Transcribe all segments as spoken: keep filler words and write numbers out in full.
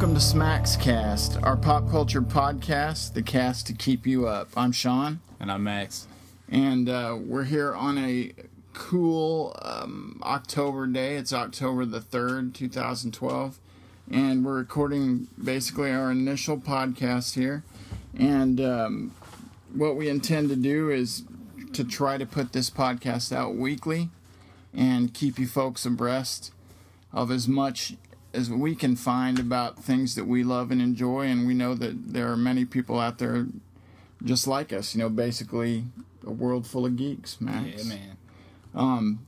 Welcome to Smack's Cast, our pop culture podcast, the cast to keep you up. I'm Sean. And I'm Max. And uh, we're here on a cool um, October day. It's October the third, two thousand twelve. And we're recording basically our initial podcast here. And um, what we intend to do is to try to put this podcast out weekly and keep you folks abreast of as much as we can find about things that we love and enjoy. And we know that there are many people out there just like us, you know, basically a world full of geeks, Max. Yeah, man. Um,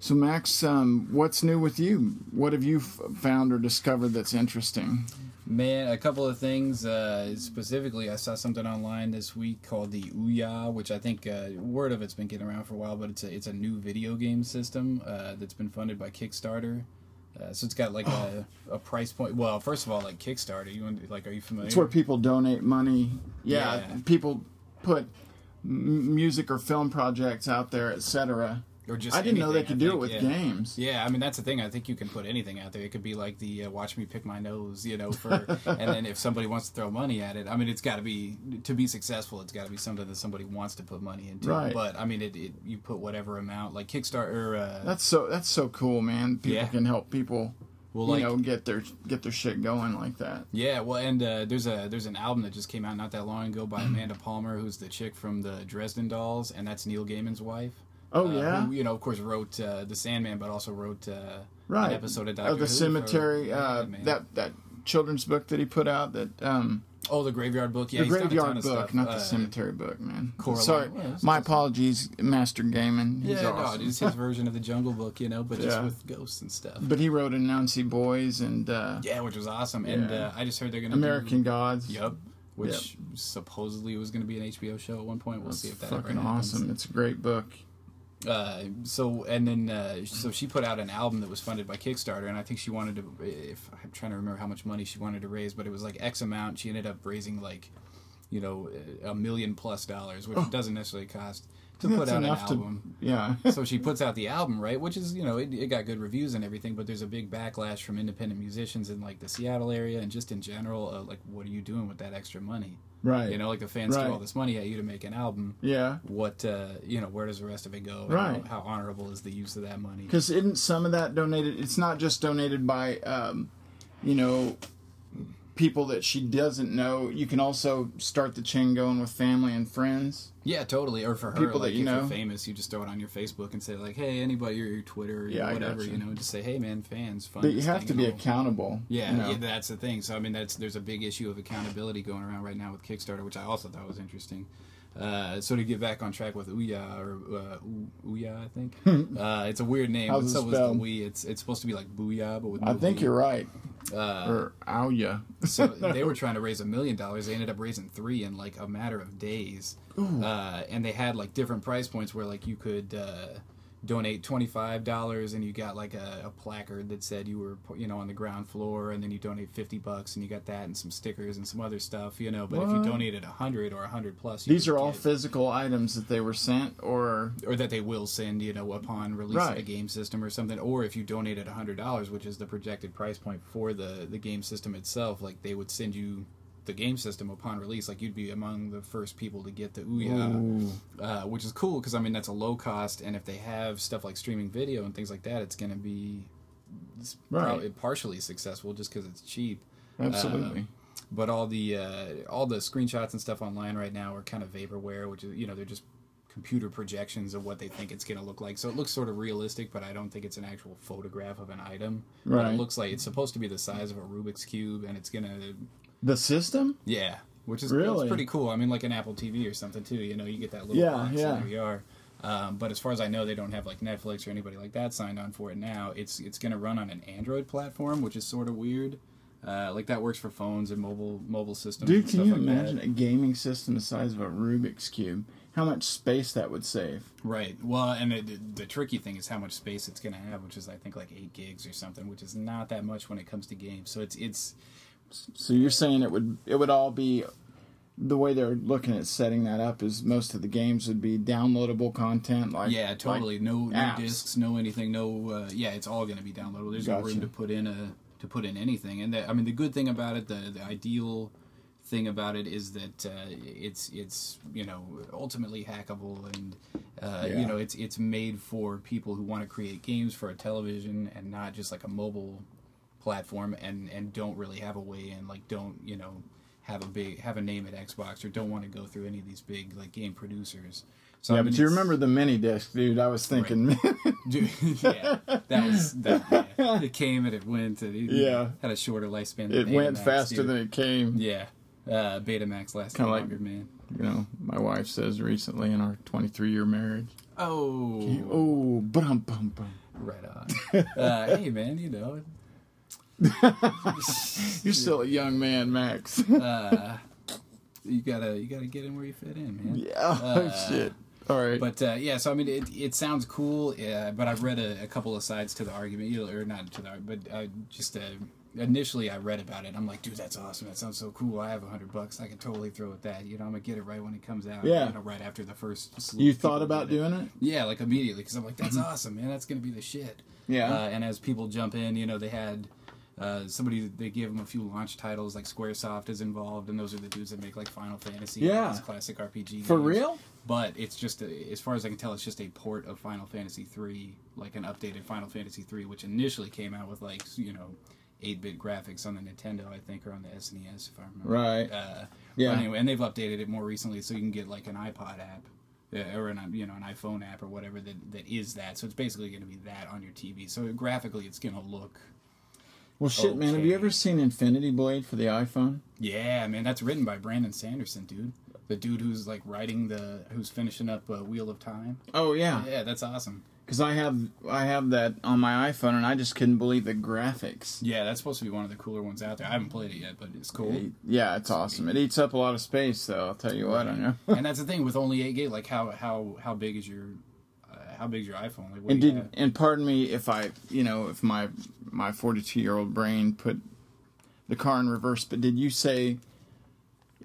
so, Max, um, what's new with you? What have you f- found or discovered that's interesting? Man, a couple of things. Uh, specifically, I saw something online this week called the Ouya, which I think uh, word of it's been getting around for a while, but it's a, it's a new video game system uh, that's been funded by Kickstarter. Uh, so it's got like oh. a, a price point. Well, first of all, like Kickstarter, you want, like, are you familiar? It's where people donate money. Yeah, yeah. People put m- music or film projects out there, et cetera. Or just I didn't anything, know they could I do think, it with yeah. games. Yeah, I mean, that's the thing. I think you can put anything out there. It could be like the uh, watch me pick my nose, you know, for and then if somebody wants to throw money at it, I mean, it's got to be, to be successful, it's got to be something that somebody wants to put money into. Right. But, I mean, it, it you put whatever amount, like Kickstarter. Uh, that's so that's so cool, man. People yeah. can help people. Well, like, you know, get their get their shit going like that. Yeah, well, and uh, there's a there's an album that just came out not that long ago by Amanda Palmer, who's the chick from the Dresden Dolls, and that's Neil Gaiman's wife. Oh, yeah? Uh, who, you know, of course, wrote uh, The Sandman, but also wrote uh, right. an episode of Doctor Who. Oh, the Who, Cemetery, or, uh, yeah, that, that children's book that he put out. That um, Oh, the Graveyard Book. Yeah, the Graveyard Book, not uh, the Cemetery Book, man. Coraline. Sorry, yeah, my apologies, Master Gaiman. He's yeah, awesome. No, it's his version of the Jungle Book, you know, but just yeah. with ghosts and stuff. But he wrote Anansi Boys and... Uh, yeah, which was awesome. Yeah. And uh, I just heard they're going to American do, Gods. Yep. Which yep. supposedly was going to be an H B O show at one point. We'll That's see if that ever happens. Fucking awesome. It's a great book. Uh, so and then uh, so she put out an album that was funded by Kickstarter, and I think she wanted to. If I'm trying to remember how much money she wanted to raise, but it was like X amount. She ended up raising like, you know, a million plus dollars, which oh. doesn't necessarily cost to That's put out an album. To, yeah. So she puts out the album, right? Which is, you know, it, it got good reviews and everything, but there's a big backlash from independent musicians in like the Seattle area and just in general. Uh, like, what are you doing with that extra money? Right. You know, like the fans right. threw all this money at you to make an album. Yeah. What, uh, you know, where does the rest of it go? Right. How, how honorable is the use of that money? Because isn't some of that donated? It's not just donated by, um, you know, people that she doesn't know. You can also start the chain going with family and friends. Yeah, totally. Or for her, people like that you if know. You're famous, you just throw it on your Facebook and say, like, hey, anybody, or your Twitter, or yeah, whatever, you. you know, just say, hey, man, fans, fun. But you have to be accountable. Yeah, you know? yeah, that's the thing. So, I mean, that's there's a big issue of accountability going around right now with Kickstarter, which I also thought was interesting. Uh, so to get back on track with Ouya, or uh, Ouya, I think. uh, it's a weird name. How's it spelled? It's, it's supposed to be like Booyah, but with no I think Booyah. You're right. Uh, or Ouya. So they were trying to raise a million dollars. They ended up raising three in like a matter of days. Uh, and they had like different price points where like you could uh, donate twenty-five dollars and you got like a, a placard that said you were, you know, on the ground floor, and then you donate fifty bucks and you got that and some stickers and some other stuff, you know. But what? If you donated one hundred or one hundred plus, you these are all get, physical items that they were sent or or that they will send, you know, upon release right. of the game system or something. Or if you donated one hundred dollars, which is the projected price point for the the game system itself, like they would send you the game system upon release. Like you'd be among the first people to get the Ouya, uh, which is cool because I mean that's a low cost, and if they have stuff like streaming video and things like that, it's going to be right. partially successful just because it's cheap. Absolutely. Uh, but all the uh, all the screenshots and stuff online right now are kind of vaporware, which is, you know, they're just computer projections of what they think it's going to look like. So it looks sort of realistic, but I don't think it's an actual photograph of an item. Right. But it looks like it's supposed to be the size of a Rubik's Cube, and it's going to the system? Yeah, which is really? pretty cool. I mean, like an Apple T V or something, too. You know, you get that little yeah, box yeah. and there you are. Um, but as far as I know, they don't have, like, Netflix or anybody like that signed on for it now. It's it's going to run on an Android platform, which is sort of weird. Uh, like, that works for phones and mobile mobile systems. Dude, can you like imagine that. a gaming system the size of a Rubik's Cube? How much space that would save. Right. Well, and it, the tricky thing is how much space it's going to have, which is, I think, like eight gigs or something, which is not that much when it comes to games. So it's it's... So you're saying it would it would all be the way they're looking at setting that up is most of the games would be downloadable content, like yeah, totally like no, no discs, no anything, no uh, yeah, it's all going to be downloadable. There's gotcha. no room to put in a, to put in anything. And that, I mean, the good thing about it, the, the ideal thing about it is that uh, it's it's you know ultimately hackable, and uh, yeah. you know it's it's made for people who want to create games for a television and not just like a mobile platform, and, and don't really have a way in, like don't you know have a big have a name at Xbox, or don't want to go through any of these big like game producers. So, yeah, I mean, but you remember the mini disc, dude? I was thinking, right. dude, yeah, that was that. Yeah. It came and it went, and it yeah. had a shorter lifespan. Than it Betamax, went faster dude. than it came. Yeah. Uh, Betamax lasts kinda longer, like, man. You know, my wife says recently in our twenty-three year marriage. Oh. You, oh, bum, bum, bum. Right on. uh, hey, man, you know. You're still a young man, Max. uh, you gotta, you gotta get in where you fit in, man. Yeah. Uh, oh, shit. All right. But, uh, yeah, so, I mean, it it sounds cool, uh, but I've read a, a couple of sides to the argument, you know, or not to the argument, but uh, just a... Uh, initially I read about it, I'm like, dude, that's awesome, that sounds so cool, I have a hundred bucks, I can totally throw at that, you know, I'm gonna get it right when it comes out, yeah, you know, right after the first. You thought about doing it? it yeah like immediately, because I'm like, that's awesome, man, that's gonna be the shit. Yeah uh, and as people jump in, you know, they had uh, somebody, they gave them a few launch titles, like Squaresoft is involved, and those are the dudes that make like Final Fantasy, yeah, and classic R P G games. For real? But it's just, a, as far as I can tell, it's just a port of Final Fantasy three, like an updated Final Fantasy three, which initially came out with like, you know, eight-bit graphics on the Nintendo, I think, or on the S N E S, if I remember. Right. Uh, yeah. But anyway, and they've updated it more recently, so you can get like an iPod app, uh, or an you know an iPhone app or whatever that that is that. So it's basically going to be that on your T V. So graphically, it's going to look. Well, shit, okay. Man, have you ever seen Infinity Blade for the iPhone? Yeah, man, that's written by Brandon Sanderson, dude. The dude who's like writing the, who's finishing up uh, Wheel of Time. Oh yeah. Yeah, that's awesome. Because I have I have that on my iPhone, and I just couldn't believe the graphics. Yeah, that's supposed to be one of the cooler ones out there. I haven't played it yet, but it's cool. It, yeah, it's, it's awesome. Neat. It eats up a lot of space, though. I'll tell you what, right. I know. And that's the thing with only eight gig. Like, how how how big is your uh, how big is your iPhone? Like, what and do you did have? And pardon me if I you know if my my forty-two year old brain put the car in reverse. But did you say?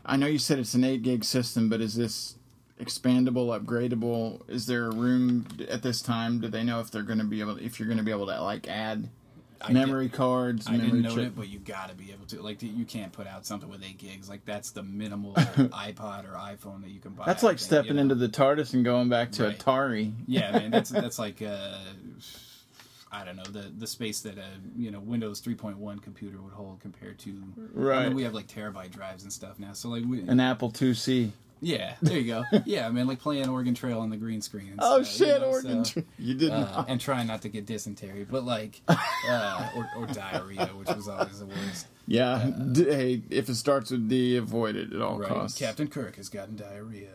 I know you said it's an eight gig system, but is this expandable, upgradable? Is there a room at this time? Do they know if they're going to be able to, if you're going to be able to like add I memory did, cards? I memory didn't know chip? it, but you got to be able to. Like, you can't put out something with eight gigs. Like, that's the minimal iPod or iPhone that you can buy. That's like stepping you know? into the TARDIS and going back to right. Atari. Yeah, man, that's that's like uh, I don't know the the space that a you know Windows three point one computer would hold compared to. Right. I mean, we have like terabyte drives and stuff now. So like we, an Apple two C. Yeah, there you go. Yeah, man, like playing Oregon Trail on the green screen. Oh, uh, shit, you know, Oregon so, Trail. You did uh, not. And trying not to get dysentery, but like, uh, or, or diarrhea, which was always the worst. Yeah, uh, D- hey, if it starts with D, avoid it at all right. costs. Captain Kirk has gotten diarrhea.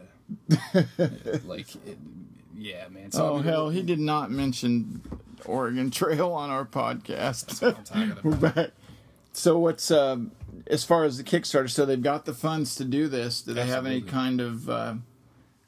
Like, it, yeah, man. So, oh, I mean, hell, he did not mention Oregon Trail on our podcast. That's what I'm talking about. We're back. So what's, uh, as far as the Kickstarter, so they've got the funds to do this. Do they Absolutely. have any kind of uh,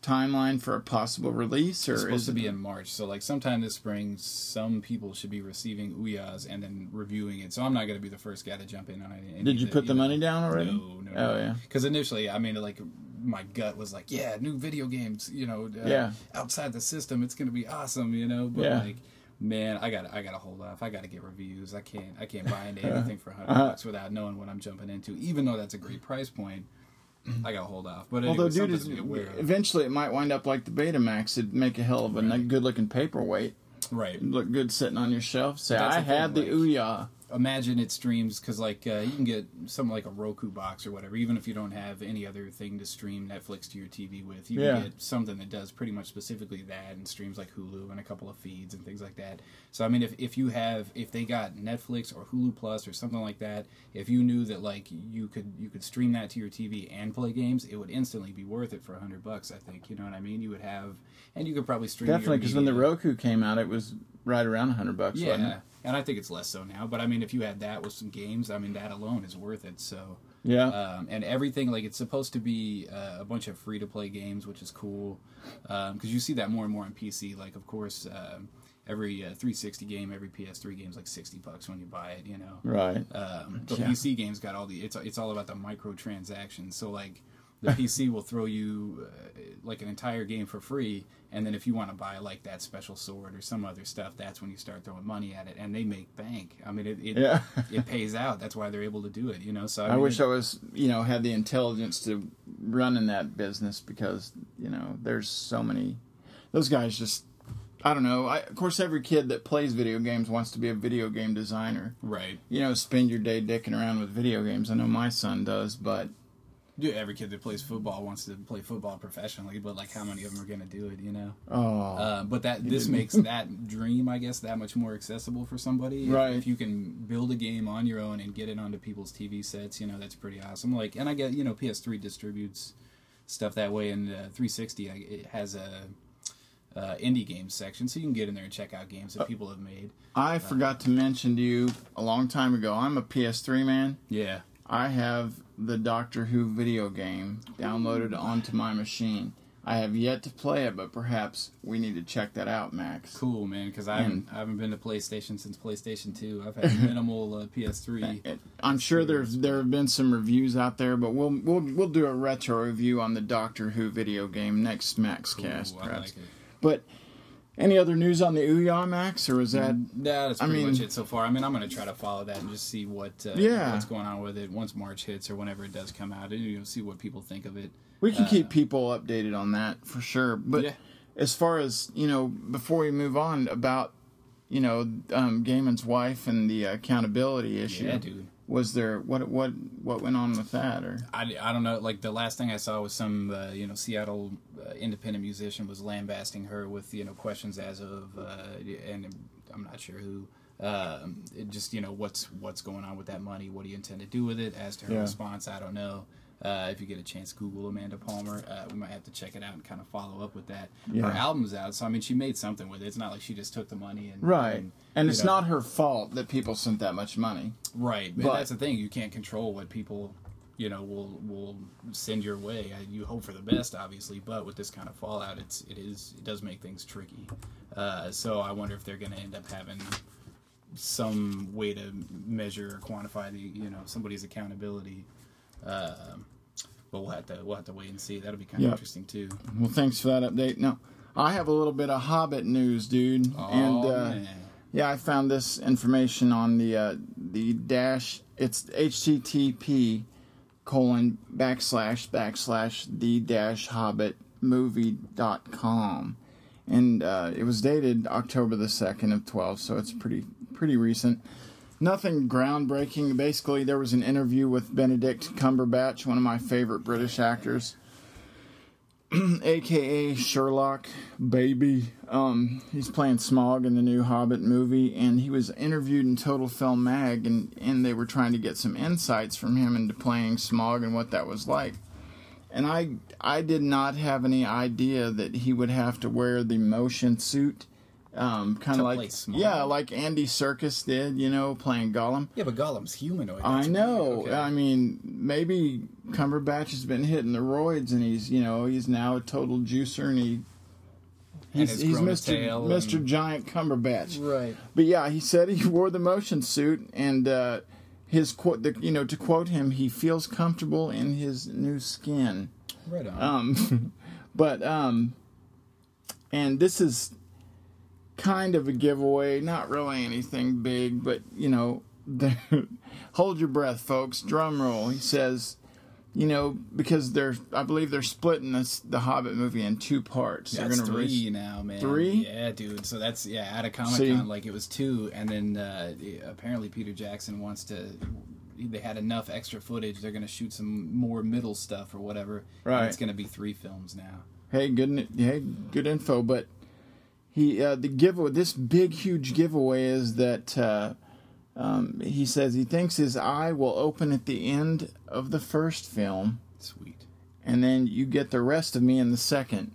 timeline for a possible release? Or it's supposed is to be it... in March. So like sometime this spring, some people should be receiving Ouyas and then reviewing it. So I'm not going to be the first guy to jump in on it. Did you put the money down already? No, no. Oh, no. yeah. Because initially, I mean, like my gut was like, yeah, new video games, you know, uh, yeah. outside the system. It's going to be awesome, you know, but yeah. like. Man, I got I got to hold off. I got to get reviews. I can't I can't buy into anything for one hundred bucks uh, without knowing what I'm jumping into. Even though that's a great price point, I got to hold off. But although, anyway, dude, is, eventually it might wind up like the Betamax. It'd make a hell of a right. good-looking paperweight. Right. It'd look good sitting on your shelf. Say, that's I had the like, Ouya. Imagine it streams, because like, uh, you can get something like a Roku box or whatever, even if you don't have any other thing to stream Netflix to your T V with. You yeah. can get something that does pretty much specifically that and streams like Hulu and a couple of feeds and things like that. So, I mean, if, if you have, if they got Netflix or Hulu Plus or something like that, if you knew that like you could you could stream that to your T V and play games, it would instantly be worth it for a hundred bucks, I think. You know what I mean? You would have, and you could probably stream Definitely, because when the Roku came out, it was right around a hundred bucks, yeah. wasn't it? And I think it's less so now, but I mean, if you had that with some games, I mean, that alone is worth it. So yeah, um, and everything, like, it's supposed to be uh, a bunch of free-to-play games, which is cool, because um, you see that more and more on P C. Like, of course, uh, every uh, three sixty game, every P S three game is like sixty bucks when you buy it, you know. Right. Um, but yeah. P C games got all the it's it's all about the microtransactions. So like, The P C will throw you uh, like an entire game for free, and then if you want to buy like that special sword or some other stuff, that's when you start throwing money at it, and they make bank. I mean, it it, yeah. it pays out. That's why they're able to do it, you know. So I, I mean, wish it, I was, you know, had the intelligence to run in that business, because you know there's so many. Those guys just, I don't know. I, of course, every kid that plays video games wants to be a video game designer, right? You know, spend your day dicking around with video games. I know my son does, but. Dude, every kid that plays football wants to play football professionally, but like, how many of them are going to do it, you know? Oh, uh, but that this didn't. Makes that dream, I guess, that much more accessible for somebody. Right. If, if you can build a game on your own and get it onto people's T V sets, you know, that's pretty awesome. Like, and I get, you know, P S three distributes stuff that way, and uh, three sixty, I, it has a uh, indie games section, so you can get in there and check out games that uh, people have made. I uh, forgot to mention to you a long time ago, I'm a P S three man. Yeah. I have the Doctor Who video game downloaded onto my machine. I have yet to play it, but perhaps we need to check that out, Max. Cool, man, because I haven't, I haven't been to PlayStation since PlayStation two. I've had minimal uh, P S three. It, I'm sure there's there have been some reviews out there, but we'll we'll we'll do a retro review on the Doctor Who video game next MaxCast, cool, perhaps. I like it. But. Any other news on the Ouya, Max, or is that... Yeah, that's pretty I mean, much it so far. I mean, I'm going to try to follow that and just see what uh, yeah. what's going on with it once March hits or whenever it does come out, and you know, see what people think of it. We can uh, keep people updated on that for sure. But yeah. as far as, you know, before we move on about, you know, um, Gaiman's wife and the accountability issue... Yeah, dude. Was there what what what went on with that? Or I, I don't know. Like the last thing I saw was some uh, you know Seattle uh, independent musician was lambasting her with you know questions as of uh, and I'm not sure who. Uh, it just you know what's what's going on with that money? What do you intend to do with it? As to her yeah. response, I don't know. Uh, if you get a chance, Google Amanda Palmer. Uh, we might have to check it out and kind of follow up with that. Yeah. Her album's out, so I mean, she made something with it. It's not like she just took the money and right. And, and it's know. not her fault that people sent that much money. Right, but and that's the thing. You can't control what people, you know, will will send your way. You hope for the best, obviously, but with this kind of fallout, it's it is it does make things tricky. Uh, so I wonder if they're going to end up having some way to measure or quantify the you know somebody's accountability. Uh, but we'll have to we'll have to wait and see. That'll be kind of yep. interesting too. Well, thanks for that update. Now, I have a little bit of Hobbit news, dude. Oh, and uh, man. yeah, I found this information on the uh, the dash. It's H T T P colon backslash backslash the dash Hobbit movie dot com, and uh, it was dated October the second of twelve, so it's pretty pretty recent. Nothing groundbreaking. Basically, there was an interview with Benedict Cumberbatch, one of my favorite British actors, a k a. Sherlock, baby. Um, he's playing Smaug in the new Hobbit movie, and he was interviewed in Total Film Mag, and, and they were trying to get some insights from him into playing Smaug and what that was like. And I, I did not have any idea that he would have to wear the motion suit. Um, kind of like, yeah, like Andy Serkis did, you know, playing Gollum. Yeah, but Gollum's humanoid. I know. Okay. I mean, maybe Cumberbatch has been hitting the roids, and he's, you know, he's now a total juicer, and he he's, and he's Mister Mister And... Giant Cumberbatch, right? But yeah, he said he wore the motion suit, and uh, his quote, the, you know, to quote him, he feels comfortable in his new skin. Right on. Um, but um, and this is. Kind of a giveaway, not really anything big, but you know, the, hold your breath, folks. Drum roll. He says, you know, because they're, I believe they're splitting this, the Hobbit movie in two parts. That's they're gonna three now, man. Three? Yeah, dude. So that's yeah. At a Comic-Con, like it was two, and then uh, apparently Peter Jackson wants to. They had enough extra footage. They're gonna shoot some more middle stuff or whatever. Right. And it's gonna be three films now. Hey, good. Hey, good info, but. He uh, the giveaway. This big, huge giveaway is that uh, um, he says he thinks his eye will open at the end of the first film. Sweet. And then you get the rest of me in the second.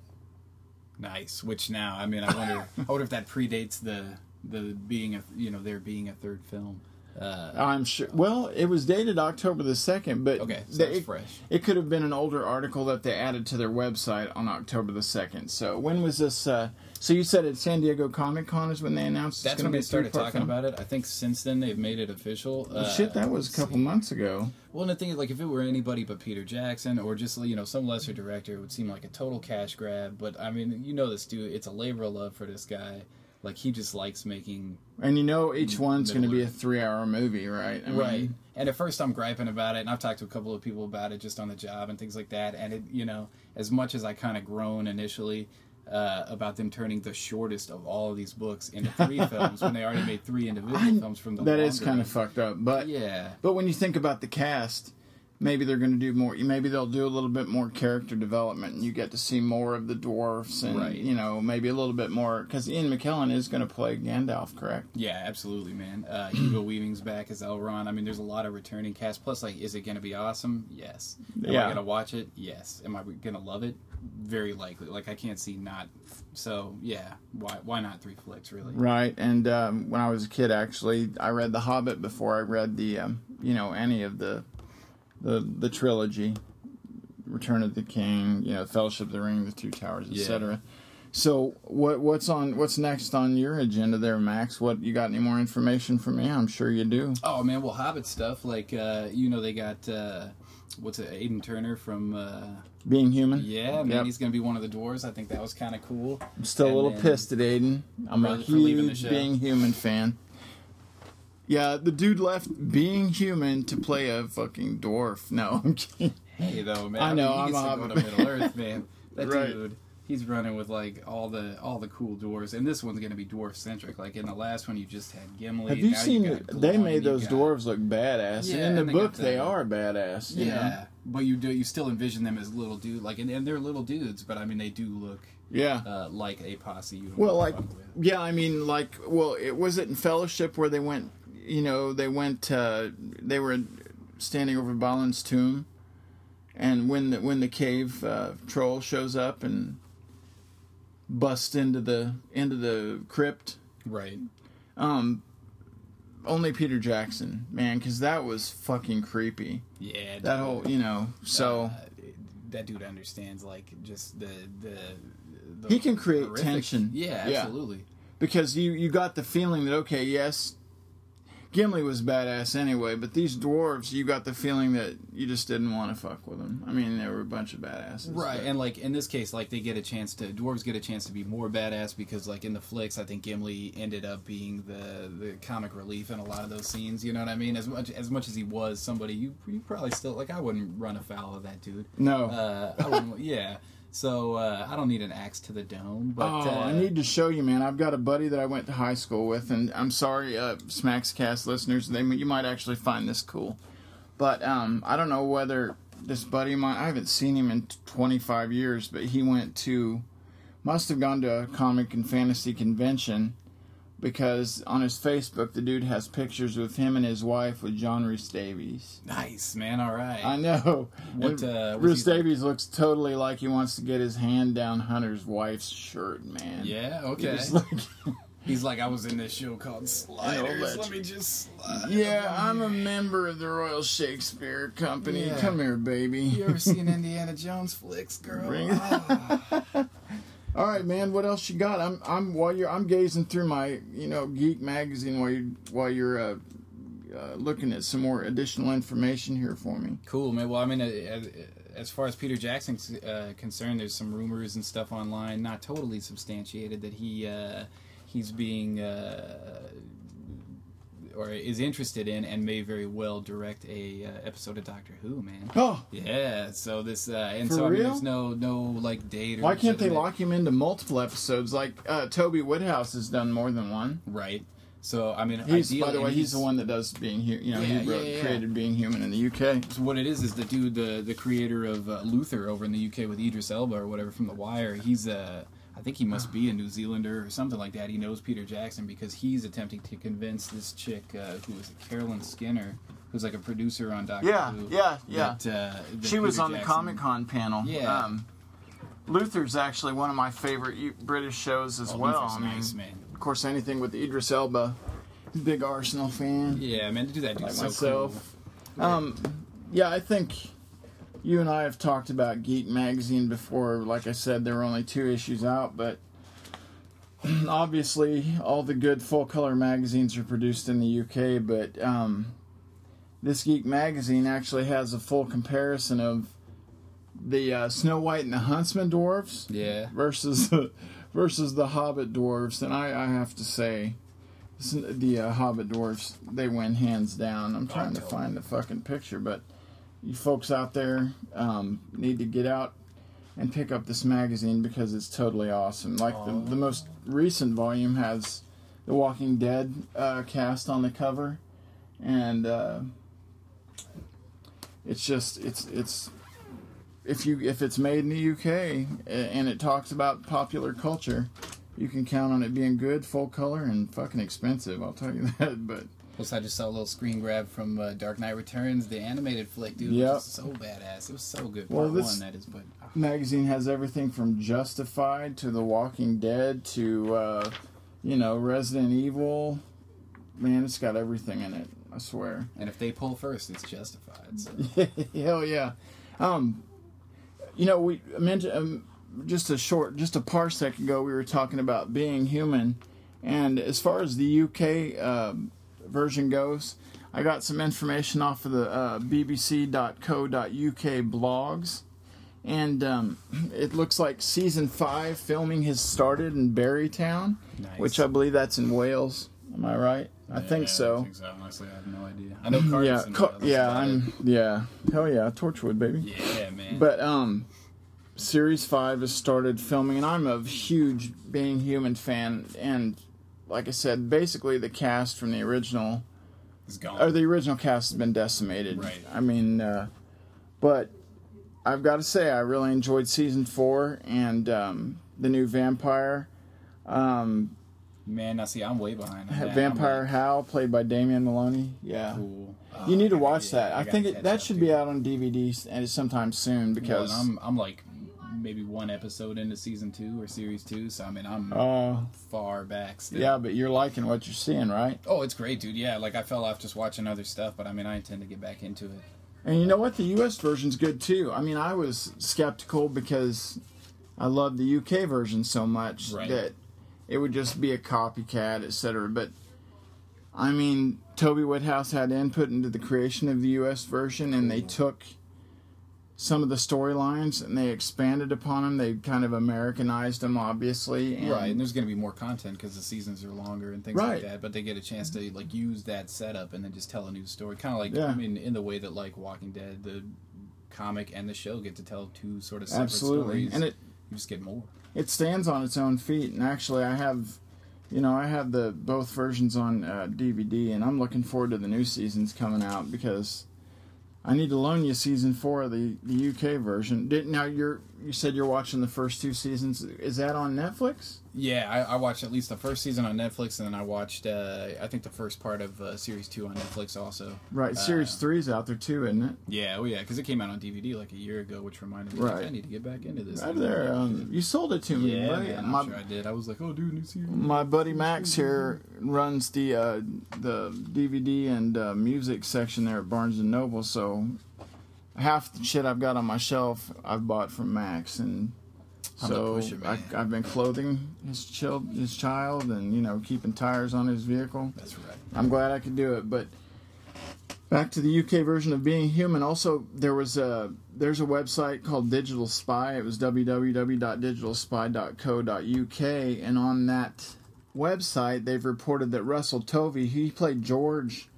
Nice. Which now, I mean, I wonder. I wonder if that predates the the being a you know there being a third film. Uh, I'm sure. Well, it was dated October the second, but okay, so it's fresh. It could have been an older article that they added to their website on October the second. So when was this? Uh, So you said at San Diego Comic-Con is when they announced it's going to be a three-part film? That's when they started talking about it. I think since then they've made it official. Well, uh, shit, that was a couple months ago. Well, and the thing is, like, if it were anybody but Peter Jackson or just, you know, some lesser director, it would seem like a total cash grab. But, I mean, you know this dude. It's a labor of love for this guy. Like, he just likes making... And you know each one's going to be a three-hour movie, right? I mean, right. And at first I'm griping about it, and I've talked to a couple of people about it just on the job and things like that. And, it, you know, as much as I kind of groan initially uh, about them turning the shortest of all of these books into three films when they already made three individual I, films from the That is kind of fucked up. But yeah. But when you think about the cast... Maybe they're going to do more. Maybe they'll do a little bit more character development, and you get to see more of the dwarfs, and right. you know, maybe a little bit more because Ian McKellen is going to play Gandalf, correct? Yeah, absolutely, man. Uh, Hugo Weaving's back as Elrond. I mean, there's a lot of returning cast. Plus, like, is it going to be awesome? Yes. Am yeah. I going to watch it? Yes. Am I going to love it? Very likely. Like, I can't see not. So yeah, why why not three flicks really? Right. And um, when I was a kid, actually, I read The Hobbit before I read the um, you know any of the. The the trilogy, Return of the King, you know, Fellowship of the Ring, The Two Towers, et cetera. Yeah. So what what's on what's next on your agenda there, Max? What you got any more information for me? I'm sure you do. Oh man, well, Hobbit stuff like uh, you know they got uh, what's it, Aidan Turner from uh, Being Human. Yeah, man, yep. He's gonna be one of the dwarves. I think that was kind of cool. I'm still and a little then, pissed at Aidan. I'm a huge Being Human fan. Yeah, the dude left Being Human to play a fucking dwarf. No, I'm kidding. Hey, though, man. I know, I mean, I'm a hobbit. Middle Earth, man. That right. dude, he's running with, like, all the all the cool dwarves. And this one's going to be dwarf-centric. Like, in the last one, you just had Gimli. Have you now seen... You got they made those got... dwarves look badass. Yeah, and in the and book, they, they are badass. You yeah, know? But you do you still envision them as little dudes. Like, and, and they're little dudes, but, I mean, they do look... Yeah, uh, like a posse. You well, like... Yeah, I mean, like... Well, it was it in Fellowship where they went... You know, they went, uh, they were standing over Balin's tomb, and when the, when the cave uh, troll shows up and busts into the into the crypt. Right. Um, only Peter Jackson, man, because that was fucking creepy. Yeah. Dude. That whole, you know, so... Uh, that dude understands, like, just the... the, the he can create horrific. Tension. Yeah, absolutely. Yeah. Because you, you got the feeling that, okay, yes... Gimli was badass anyway, but these dwarves, you got the feeling that you just didn't want to fuck with them. I mean, they were a bunch of badasses. Right, but. And like in this case, like they get a chance to, dwarves get a chance to be more badass because like in the flicks, I think Gimli ended up being the, the comic relief in a lot of those scenes, you know what I mean? As much as much as he was somebody, you you probably still, like I wouldn't run afoul of that dude. No. Uh, I wouldn't, yeah. So, uh, I don't need an axe to the dome. But, oh, uh, I need to show you, man. I've got a buddy that I went to high school with, and I'm sorry, uh, SmacksCast listeners, they, you might actually find this cool. But um, I don't know whether this buddy of mine, I haven't seen him in twenty-five years, but he went to, must have gone to a comic and fantasy convention, because on his Facebook, the dude has pictures with him and his wife with John Rhys Davies. Nice, man. All right. I know. What, uh, Rhys Davies like? Looks totally like he wants to get his hand down Hunter's wife's shirt, man. Yeah, okay. He's like, he's like I was in this show called Sliders. Let me just slide. Yeah, I'm a member of the Royal Shakespeare Company. Yeah. Come here, baby. You ever seen Indiana Jones flicks, girl? Bring it. Oh. All right, man. What else you got? I'm I'm while you're I'm gazing through my you know Geek magazine while you while you're uh, uh, looking at some more additional information here for me. Cool, man. Well, I mean, as, as far as Peter Jackson's uh, concerned, there's some rumors and stuff online, not totally substantiated, that he uh, he's being uh, or is interested in and may very well direct a uh, episode of Doctor Who, man. Oh, yeah. So this uh, and For so I mean, real? There's no no like date. Or why can't they lock him into multiple episodes? Like uh, Toby Whithouse has done more than one, right? So I mean, he's, ideally, by the way, he's, he's the one that does Being Human. You know, yeah, he wrote, yeah, yeah. created Being Human in the U K. So what it is is the dude, the the creator of uh, Luther over in the U K with Idris Elba or whatever from The Wire. He's a uh, I think he must be a New Zealander or something like that. He knows Peter Jackson because he's attempting to convince this chick, uh, who is Carolyn Skinner, who's like a producer on Doctor yeah, Who. Yeah, yeah, yeah. Uh, she was Peter on Jackson. The Comic-Con panel. Yeah. Um, Luther's actually one of my favorite British shows as oh, well. Luther's I mean, nice, man. Of course, anything with Idris Elba. Big Arsenal fan. Yeah, man, to do that, dude. Like so myself. Cool. Um, yeah, I think. You and I have talked about Geek Magazine before. Like I said, there were only two issues out, but obviously, all the good full-color magazines are produced in the U K, but um, this Geek magazine actually has a full comparison of the uh, Snow White and the Huntsman dwarves yeah. versus the, versus the Hobbit dwarves. And I, I have to say, the uh, Hobbit dwarves, they win hands down. I'm trying to find the fucking picture, but you folks out there um, need to get out and pick up this magazine because it's totally awesome. Like, the, the most recent volume has The Walking Dead uh, cast on the cover. And uh, it's just, it's, it's, if you if it's made in the U K and it talks about popular culture, you can count on it being good, full color, and fucking expensive, I'll tell you that, but... Plus, I just saw a little screen grab from uh, Dark Knight Returns, the animated flick, dude. Yep. It was so badass. It was so good. Part well, this one, that is, but, oh. magazine has everything from Justified to The Walking Dead to, uh, you know, Resident Evil. Man, it's got everything in it, I swear. And if they pull first, it's Justified. So. Hell yeah. Um, you know, we mentioned um, just a short, just a parsec ago, we were talking about being human. And as far as the U K... Um, version goes, I got some information off of the uh, b b c dot co dot u k blogs, and um, it looks like season five filming has started in Barrytown, nice. Which I believe that's in Wales. Am I right? Yeah, I think so. I think so. Honestly, I have no idea. I know Cardiff's yeah, in Wales. Yeah, I'm, yeah. Hell yeah, Torchwood, baby. Yeah, man. But um, series five has started filming, and I'm a huge Being Human fan, and like I said, basically the cast from the original is gone. Or the original cast has been decimated. Right. I mean, uh, but I've got to say, I really enjoyed season four and um, the new Vampire. Um, Man, I see, I'm way behind. That. Vampire like... Hal, played by Damien Molony. Yeah. Cool. Uh, you need to watch that. that. I, I think it, that should too. be out on D V D sometime soon because... Well, I'm, I'm like... maybe one episode into season two or series two, so I mean I'm uh, far back still. Yeah, but you're liking what you're seeing, right? Oh, it's great, dude. Yeah, like I fell off just watching other stuff, but I mean I intend to get back into it. And you know what? The U S version's good too. I mean, I was skeptical because I love the U K version so much right. that it would just be a copycat, et cetera. But I mean, Toby Whithouse had input into the creation of the U S version, and they took some of the storylines, and they expanded upon them. They kind of Americanized them, obviously. And right, and there's going to be more content because the seasons are longer and things right. like that, but they get a chance to like use that setup and then just tell a new story. Kind of like, yeah. I mean, in the way that like Walking Dead, the comic and the show get to tell two sort of separate Absolutely. stories. And it, you just get more. It stands on its own feet, and actually I have, you know, I have the both versions on uh, D V D, and I'm looking forward to the new seasons coming out because... I need to loan you season four of the, the U K version. Did, now, you're you said you're watching the first two seasons. Is that on Netflix? Yeah, I, I watched at least the first season on Netflix, and then I watched, uh, I think, the first part of uh, Series two on Netflix also. Right, Series uh, three's out there too, isn't it? Yeah, well, yeah, because it came out on D V D like a year ago, which reminded me, right. I need to get back into this. Right there. Um, you sold it to me, yeah, right? Yeah, I'm my, sure I did. I was like, oh, dude, new series. My buddy Max here runs the uh, the D V D and uh, music section there at Barnes and Noble, so half the shit I've got on my shelf I've bought from Max, and so it, I, I've been clothing his child, his child, and you know keeping tires on his vehicle. That's right. I'm glad I could do it. But back to the U K version of Being Human. Also, there was a there's a website called Digital Spy. It was w w w dot digital spy dot co dot u k, and on that website they've reported that Russell Tovey, he played George.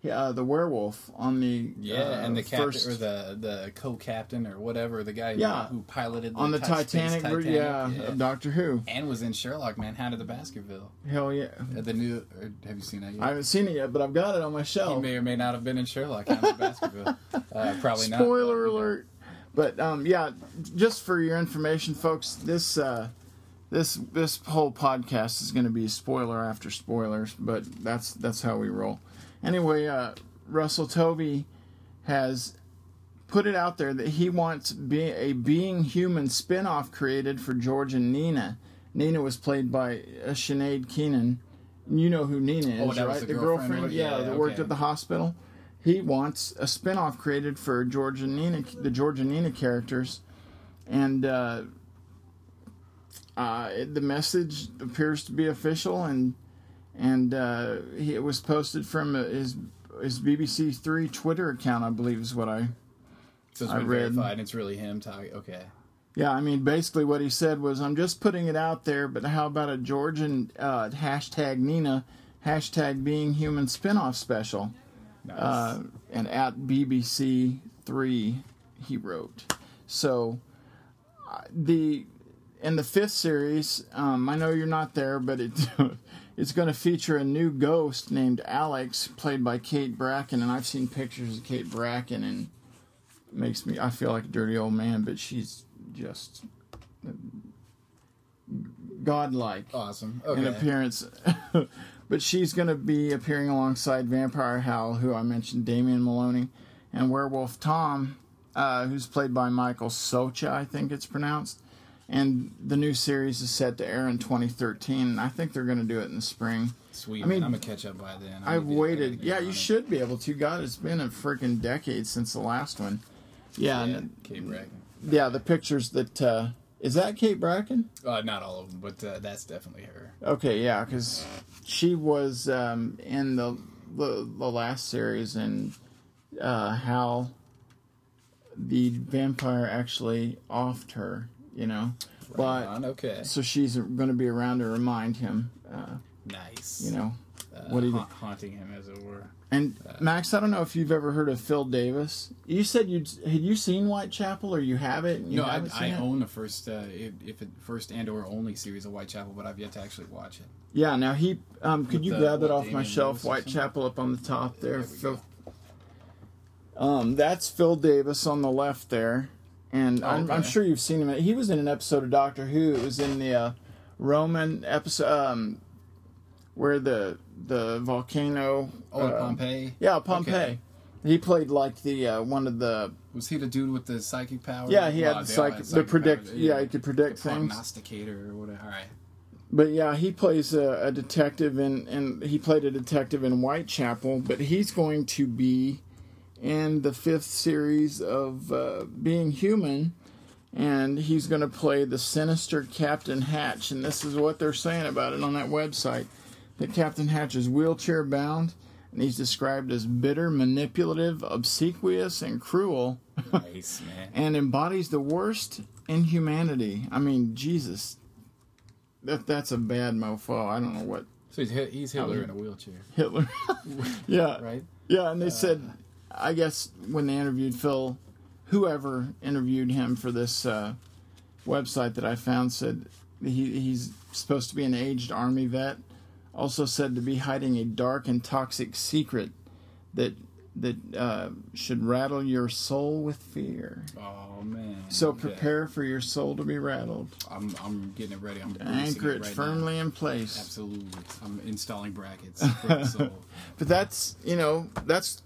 Yeah, uh, the werewolf on the yeah, uh, and the captain first... or the, the co-captain or whatever, the guy yeah. who, who piloted the on the Titanic, Titanic yeah, yeah, of Doctor Who, and was in Sherlock Manhattan of the Baskerville. Hell yeah, uh, the new. Or have you seen that yet? I haven't seen it yet, but I've got it on my shelf. He may or may not have been in Sherlock Manhattan of the Baskerville. Uh, probably not. Spoiler alert! But um, yeah, just for your information, folks, this uh, this this whole podcast is going to be spoiler after spoilers, but that's that's how we roll. Anyway, uh, Russell Tovey has put it out there that he wants be- a Being Human spinoff created for George and Nina. Nina was played by uh, Sinead Keenan. You know who Nina is, oh, that right? Was the, the girlfriend, girlfriend yeah, yeah, that okay. worked at the hospital. He wants a spinoff created for George and Nina, the George and Nina characters. And uh, Uh, it, the message appears to be official, and and uh, he, it was posted from his his B B C Three Twitter account, I believe, is what I so it's I been read. Verified. It's really him talking. Okay. Yeah, I mean, basically what he said was, "I'm just putting it out there, but how about a Georgian uh, hashtag Nina hashtag Being Human spinoff special?" Nice. Uh, and at B B C Three, he wrote. So the in the fifth series, um, I know you're not there, but it it's going to feature a new ghost named Alex, played by Kate Bracken, and I've seen pictures of Kate Bracken, and it makes me I feel like a dirty old man, but she's just godlike. Awesome. Okay. In appearance. But she's going to be appearing alongside Vampire Hal, who I mentioned, Damien Molony, and Werewolf Tom, uh, who's played by Michael Socha, I think it's pronounced. And the new series is set to air in twenty thirteen, and I think they're going to do it in the spring. Sweet. I mean, I'm going to catch up by then. I I've waited. Yeah, you should be able to. God, it's been a freaking decade since the last one. Yeah. yeah and, Kate Bracken. Yeah, the pictures that... Uh, Is that Kate Bracken? Uh, not all of them, but uh, that's definitely her. Okay, yeah, because she was um, in the, the the last series, and uh, how the vampire actually offed her, you know. Right but on, okay. So she's going to be around to remind him. Uh, nice. You know, uh, what he ha- haunting him, as it were. And uh, Max, I don't know if you've ever heard of Phil Davis. You said you had you seen Whitechapel, or you have it? You no, I, I it? own the first, uh, if, if it, first and or only series of Whitechapel, but I've yet to actually watch it. Yeah. Now he, um, could With you the, grab it off Damien my shelf? Whitechapel up on the top there. there Phil, um, that's Phil Davis on the left there, and oh, I'm, okay. I'm sure you've seen him. He was in an episode of Doctor Who. It was in the uh, Roman episode. Um, Where the the volcano? Oh, uh, Pompeii. Yeah, Pompeii. Okay. He played like the uh, one of the. Was he the dude with the psychic power? Yeah, he had the psychic. The predict. Yeah, he could predict things. Prognosticator or whatever. All right. But yeah, he plays a, a detective in, and he played a detective in Whitechapel. But he's going to be in the fifth series of uh, Being Human, and he's going to play the sinister Captain Hatch. And this is what they're saying about it on that website. That Captain Hatch is wheelchair-bound, and he's described as bitter, manipulative, obsequious, and cruel. Nice, man. And embodies the worst inhumanity. I mean, Jesus. That That's a bad mofo. I don't know what... So he's, he's Hitler in a wheelchair. Hitler. Yeah. Right? Yeah, and they uh, said, I guess when they interviewed Phil, whoever interviewed him for this uh, website that I found said he he's supposed to be an aged Army vet. Also said to be hiding a dark and toxic secret that that uh, should rattle your soul with fear. Oh man! So okay. Prepare for your soul to be rattled. I'm I'm getting it ready. I'm anchor it, it right firmly now. In place. Absolutely, I'm installing brackets for the soul. But that's you know that's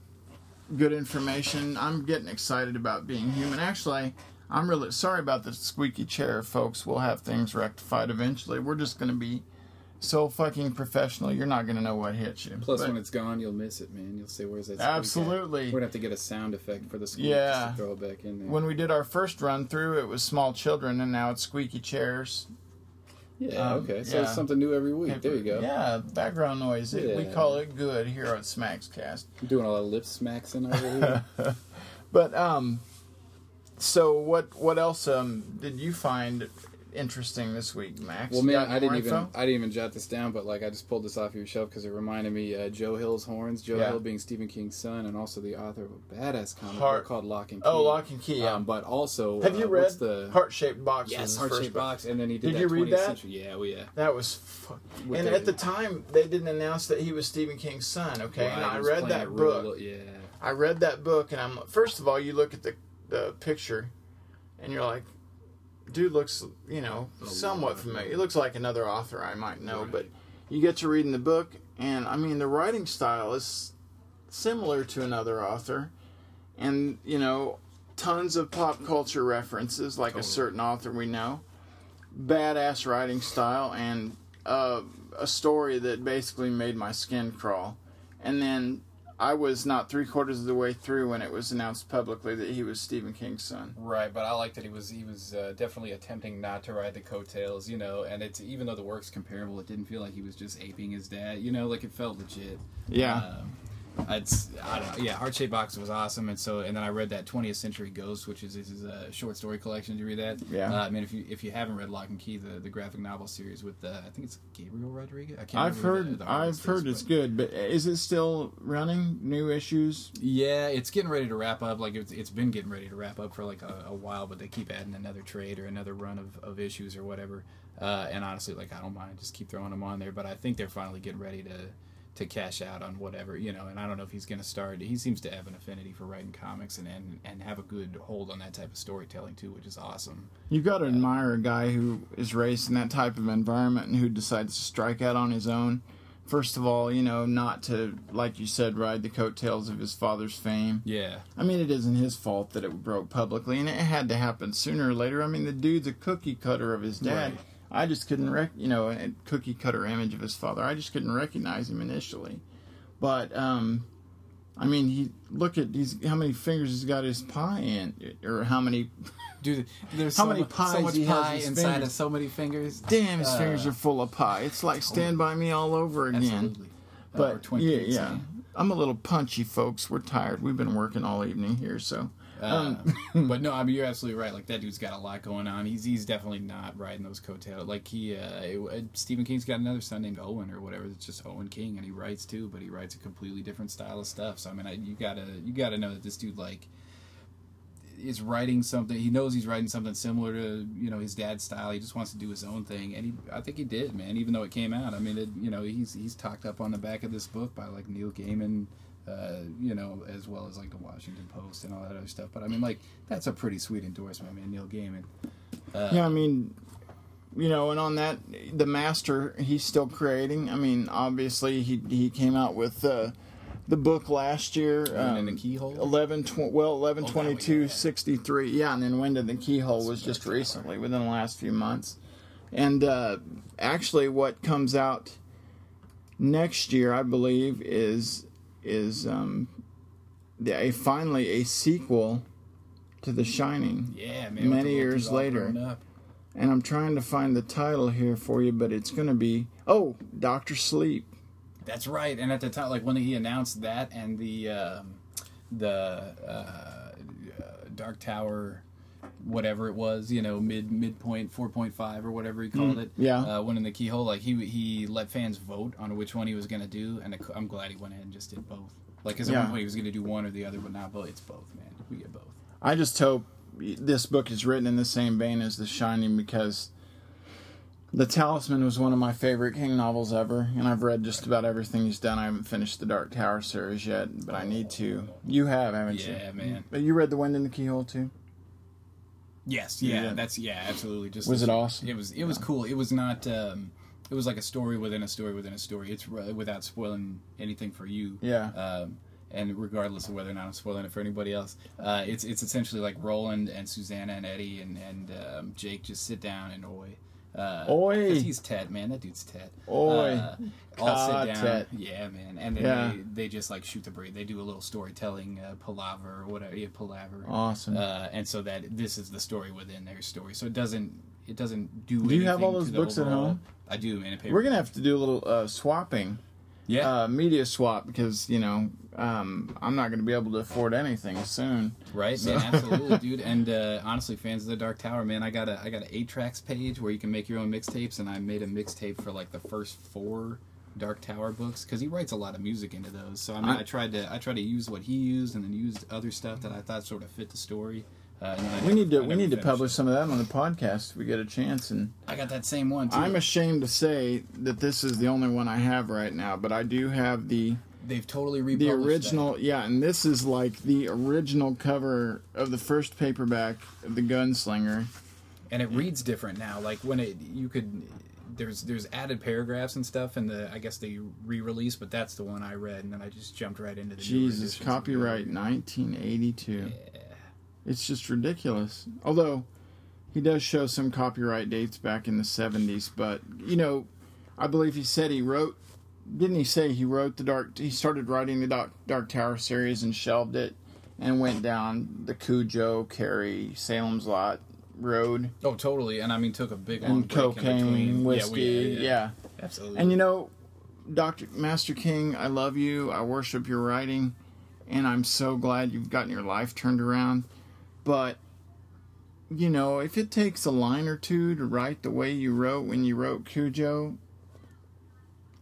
good information. I'm getting excited about Being Human. Actually, I'm really sorry about the squeaky chair, folks. We'll have things rectified eventually. We're just going to be. So fucking professional, you're not going to know what hit you. Plus, but when it's gone, you'll miss it, man. You'll say, where's that? Absolutely. We're going to have to get a sound effect for the squeak yeah. just to throw it back in there. When we did our first run-through, it was small children, and now it's squeaky chairs. Yeah, um, okay. So yeah. It's something new every week. There you go. Yeah, background noise. Yeah. We call it good here on Smackscast. We're doing a lot of lip smacks in over here. But, um, so what, what else um, did you find... interesting this week, Max? Well, man, I didn't even info? I didn't even jot this down, but like I just pulled this off your shelf because it reminded me uh, Joe Hill's Horns. Joe yeah. Hill being Stephen King's son and also the author of a badass comic Heart. book called Lock and Key. Oh, Lock and Key. Yeah. Um, but also, have you uh, read the Heart Shaped Box? Yes, Heart Shaped Box. And then he did. Did that you read that? Century. Yeah, well, yeah. That was. Fuck. And David. At the time, they didn't announce that he was Stephen King's son. Okay, well, and I, I read that book. Little, yeah, I read that book, and I'm first of all, you look at the the picture, and you're like. Dude looks, you know, somewhat familiar. He looks like another author I might know, right. But you get to reading the book, and, I mean, the writing style is similar to another author, and, you know, tons of pop culture references, like totally. A certain author we know, badass writing style, and uh, a story that basically made my skin crawl. And then I was not three quarters of the way through when it was announced publicly that he was Stephen King's son. Right, but I like that he was he was uh, definitely attempting not to ride the coattails, you know. And it's even though the work's comparable, it didn't feel like he was just aping his dad, you know. Like it felt legit. Yeah. Um, It's, I don't know. Yeah, Heart Shaped Box was awesome, and so and then I read that twentieth Century Ghost, which is is a short story collection. Did you read that? Yeah. Uh, I mean, if you if you haven't read Lock and Key, the, the graphic novel series with uh, I think it's Gabriel Rodriguez. I can't. I've heard the, the I've heard it's but, good, but is it still running? New issues? Yeah, it's getting ready to wrap up. Like it's it's been getting ready to wrap up for like a, a while, but they keep adding another trade or another run of, of issues or whatever. Uh, and honestly, like I don't mind, just keep throwing them on there. But I think they're finally getting ready to. to cash out on whatever, you know, and I don't know if he's going to start. He seems to have an affinity for writing comics and, and, and have a good hold on that type of storytelling, too, which is awesome. You've got to uh, admire a guy who is raised in that type of environment and who decides to strike out on his own. First of all, you know, not to, like you said, ride the coattails of his father's fame. Yeah. I mean, it isn't his fault that it broke publicly, and it had to happen sooner or later. I mean, the dude's a cookie cutter of his dad. Right. I just couldn't, rec- you know, a cookie-cutter image of his father. I just couldn't recognize him initially. But, um, I mean, he look at he's, how many fingers he's got his pie in, or how many... Dude, there's how so many pies so much he pie has inside fingers. Of so many fingers. Damn, his uh, fingers are full of pie. It's like Stand By Me all over again. Absolutely. But, uh, yeah, yeah. I'm a little punchy, folks. We're tired. We've been working all evening here, so... Uh, but no, I mean, you're absolutely right. Like, that dude's got a lot going on. He's he's definitely not riding those coattails. Like, he, uh, it, uh, Stephen King's got another son named Owen or whatever. It's just Owen King, and he writes too, but he writes a completely different style of stuff. So, I mean, I, you gotta, you gotta know that this dude, like, is writing something. He knows he's writing something similar to, you know, his dad's style. He just wants to do his own thing. And he, I think he did, man, even though it came out. I mean, it, you know, he's, he's talked up on the back of this book by, like, Neil Gaiman. Uh, you know, as well as like the Washington Post and all that other stuff. But I mean, like, that's a pretty sweet endorsement, man. Neil Gaiman. Uh, yeah, I mean, you know, and on that, The Master, he's still creating. I mean, obviously, he he came out with uh, the book last year. Um, and then The Keyhole? eleven, tw- well, eleven twenty-two sixty-three. Yeah, and then When Did the Keyhole was just recently, within the last few months. And uh, actually, what comes out next year, I believe, is... is um, a, finally a sequel to The Shining. Yeah, man, many years later. And I'm trying to find the title here for you, but it's going to be, oh, Doctor Sleep. That's right. And at the time, like when he announced that and the um, the uh, uh, Dark Tower, whatever it was, you know, mid midpoint four point five or whatever he called mm, it. Yeah. Uh, one in the Keyhole, like he he let fans vote on which one he was going to do, and I'm glad he went ahead and just did both. Like, because at yeah. one point he was going to do one or the other, but not both. It's both, man. We get both. I just hope this book is written in the same vein as The Shining, because The Talisman was one of my favorite King novels ever, and I've read just about everything he's done. I haven't finished the Dark Tower series yet, but I need to. You have, haven't yeah, you? Yeah, man. But you read The Wind in the Keyhole, too? Yes, yeah, yeah, that's yeah, absolutely. Just was it awesome? It was, it was yeah. cool. It was not. Um, it was like a story within a story within a story. It's without spoiling anything for you. Yeah. Um, and regardless of whether or not I'm spoiling it for anybody else, uh, it's it's essentially like Roland and Susanna and Eddie and and um, Jake just sit down and Oi. Uh, Oi. He's Ted, man. That dude's Ted. Oi. Uh, all sit down. Ted. Yeah, man. And then yeah. they, they just like shoot the breeze. They do a little storytelling uh, palaver or whatever. Yeah, palaver. Awesome. Uh, and so that this is the story within their story. So it doesn't it doesn't do. Do anything you have all those books overall. At home? I do, man. We're gonna have to do a little uh, swapping. Yeah. Uh, media swap, because you know um, I'm not going to be able to afford anything soon. Right, so. Man, absolutely, dude. And uh, honestly, fans of the Dark Tower, man, I got a I got an eight tracks page where you can make your own mixtapes, and I made a mixtape for like the first four Dark Tower books because he writes a lot of music into those. So I mean, I, I tried to I tried to use what he used, and then used other stuff that I thought sort of fit the story. Uh, we never, need to we need to publish some of that on the podcast if we get a chance. And I got that same one too. I'm ashamed to say that this is the only one I have right now, but I do have the they've totally republished the original. That. Yeah, and this is like the original cover of the first paperback of The Gunslinger, and it reads different now. Like when it you could there's there's added paragraphs and stuff, and the I guess they re-release, but that's the one I read, and then I just jumped right into the Jesus copyright nineteen eighty-two. Yeah. It's just ridiculous. Although, he does show some copyright dates back in the seventies, but, you know, I believe he said he wrote didn't he say he wrote the Dark... He started writing the Dark, Dark Tower series and shelved it and went down the Cujo, Kerry, Salem's Lot road. Oh, totally. And, I mean, took a big long break cocaine, in between. Whiskey, yeah, we, yeah, yeah. yeah. Absolutely. And, you know, Doctor Master King, I love you. I worship your writing. And I'm so glad you've gotten your life turned around. But, you know, if it takes a line or two to write the way you wrote when you wrote Cujo...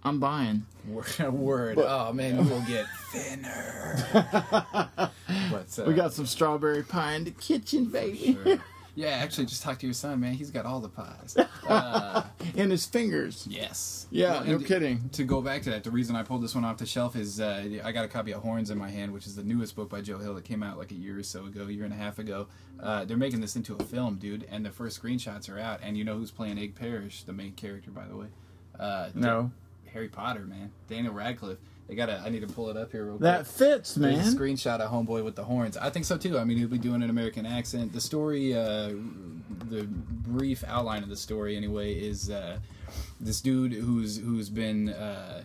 I'm buying. Word. word. But, oh, man, we'll get thinner. but, uh, we got some strawberry pie in the kitchen, baby. Sure. Yeah, actually, just talk to your son, man. He's got all the pies. Uh, in his fingers. Yes. Yeah, no, no kidding. To go back to that, the reason I pulled this one off the shelf is uh, I got a copy of Horns in my hand, which is the newest book by Joe Hill that came out like a year or so ago, a year and a half ago. Uh, they're making this into a film, dude, and the first screenshots are out. And you know who's playing Egg Parrish, the main character, by the way? Uh, no. Harry Potter, man. Daniel Radcliffe. They gotta. I need to pull it up here real quick. That fits, man. There's a screenshot of Homeboy with the horns. I think so, too. I mean, he'll be doing an American accent. The story, uh, the brief outline of the story, anyway, is uh, this dude who's who's been uh,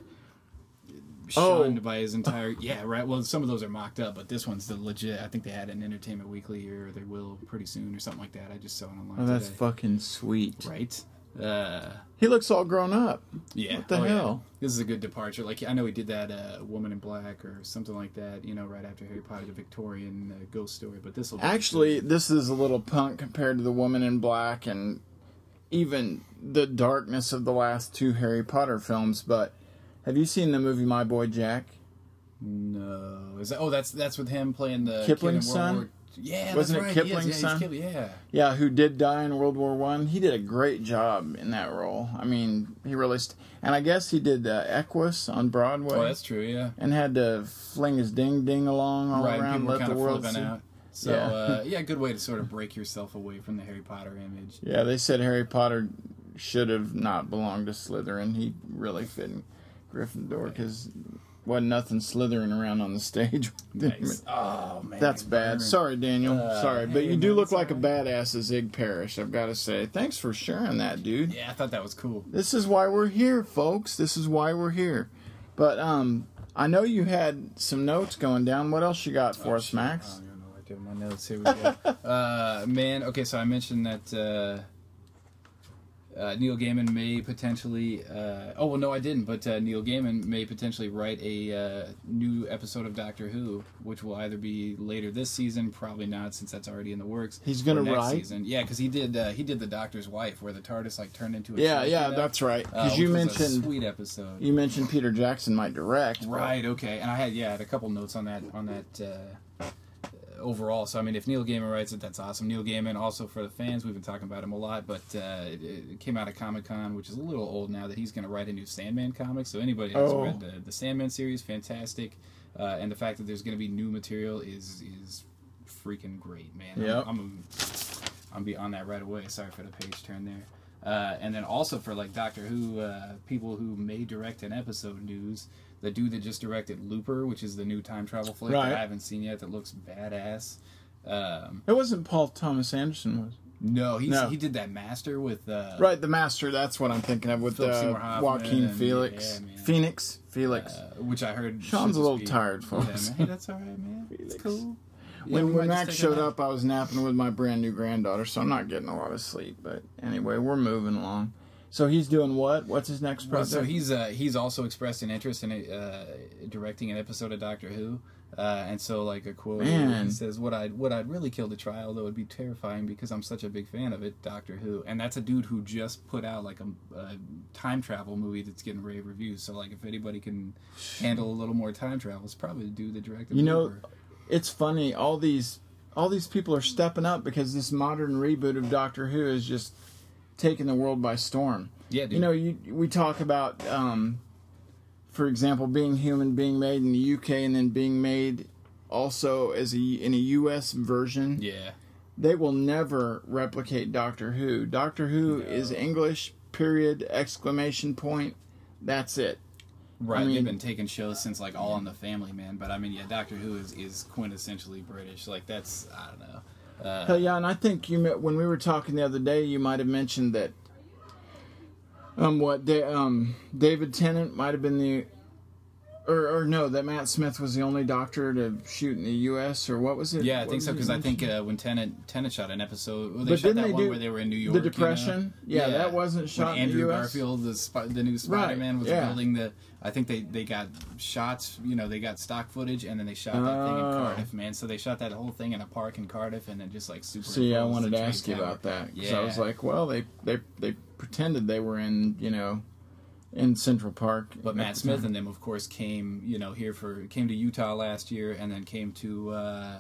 shunned oh. by his entire... Yeah, right. Well, some of those are mocked up, but this one's the legit... I think they had an Entertainment Weekly, or they will pretty soon, or something like that. I just saw it online Oh, that's today. Fucking sweet. Right? Uh, he looks all grown up. Yeah. What the oh, hell? Yeah. This is a good departure. Like, I know he did that uh, Woman in Black or something like that, you know, right after Harry Potter, the Victorian uh, ghost story. But this will be actually, good. This is a little punk compared to the Woman in Black and even the darkness of the last two Harry Potter films. But have you seen the movie My Boy Jack? No. Is that? Oh, that's that's with him playing the Kipling's son. War- Yeah, wasn't it right. Kipling's yeah, son? Kipling, yeah, yeah, who did die in World War One? He did a great job in that role. I mean, he really, st- and I guess he did uh, Equus on Broadway. Oh, that's true, yeah. And had to fling his ding ding along all right, around, let the world see. Out. So, yeah. Uh, yeah, good way to sort of break yourself away from the Harry Potter image. Yeah, they said Harry Potter should have not belonged to Slytherin. He really fit in Gryffindor because. Right. Wasn't nothing slithering around on the stage. Nice. Oh, man. That's bad. Sorry, Daniel. Uh, sorry. But hey, you do man, look sorry. Like a badass as Ig Parrish, I've got to say. Thanks for sharing that, dude. Yeah, I thought that was cool. This is why we're here, folks. This is why we're here. But um, I know you had some notes going down. What else you got for oh, us, shit. Max? I don't know what I did with my notes. Here we go. uh, man, okay, so I mentioned that... Uh, Uh, Neil Gaiman may potentially... Uh, oh, well, no, I didn't, but uh, Neil Gaiman may potentially write a uh, new episode of Doctor Who, which will either be later this season, probably not, since that's already in the works. He's going to write? Season. Yeah, because he did uh, he did The Doctor's Wife, where the TARDIS like turned into a... Yeah, yeah, that's right. Because uh, you mentioned... sweet episode. You mentioned Peter Jackson might direct. Right, but... okay. And I had, yeah, I had a couple notes on that... On that uh... overall, so I mean, if Neil Gaiman writes it, that's awesome. Neil Gaiman, also for the fans, we've been talking about him a lot, but uh, it, it came out of Comic-Con, which is a little old now, that he's going to write a new Sandman comic. So anybody that's oh. read the, the Sandman series, fantastic, uh, and the fact that there's going to be new material is is freaking great, man. Yep. I'm I'm, I'm be on that right away. Sorry for the page turn there. Uh, and then also for like Doctor Who, uh, people who may direct an episode news. The dude that just directed Looper, which is the new time travel flick right. that I haven't seen yet, that looks badass. Um, it wasn't Paul Thomas Anderson, was it? No, he's, no. he did that Master with... Uh, right, the Master, that's what I'm thinking of, with uh, Joaquin and, Felix. Yeah, Phoenix? Felix. Uh, which I heard... Sean's a little be, tired, folks. Yeah, hey, that's all right, man. Felix. It's cool. Yeah, when when Max showed up, I was napping with my brand new granddaughter, so I'm not getting a lot of sleep. But anyway, we're moving along. So he's doing what? What's his next project? Well, so he's uh, he's also expressed an interest in uh, directing an episode of Doctor Who, uh, and so like a quote he says, "What I'd what I'd really kill to try, although it'd be terrifying because I'm such a big fan of it, Doctor Who." And that's a dude who just put out like a, a time travel movie that's getting rave reviews. So like if anybody can handle a little more time travel, it's probably the dude that directed. You know, over. It's funny all these all these people are stepping up because this modern reboot of Doctor Who is just. Taking the world by storm. Yeah, dude. You know, you, we talk about, um, for example, Being Human being made in the U K and then being made also as a in a U S version. Yeah, they will never replicate Doctor Who. Doctor Who no. is English. Period. Exclamation point. That's it. Right, I mean, they've been taking shows since like All in the Family, man. But I mean, yeah, Doctor Who is is quintessentially British. Like that's I don't know. Uh, Hell yeah, and I think you met, when we were talking the other day, you might have mentioned that Um, what da- um, David Tennant might have been the, or or no, that Matt Smith was the only doctor to shoot in the U S or what was it? Yeah, I what think so because I think uh, when Tennant Tennant shot an episode, well, they but shot that they one where they were in New York. The Depression, you know? yeah, yeah, that wasn't shot in the U S. Andrew Garfield, the spy, the new Spider-Man, right, was yeah. building the. I think they, they got shots, you know, they got stock footage, and then they shot that uh, thing in Cardiff, man. So they shot that whole thing in a park in Cardiff, and then just, like, super... See, I wanted to ask you about that, because yeah. I was like, well, they, they they pretended they were in, you know, in Central Park. But Matt Smith and them, of course, came, you know, here for... Came to Utah last year, and then came to... Uh,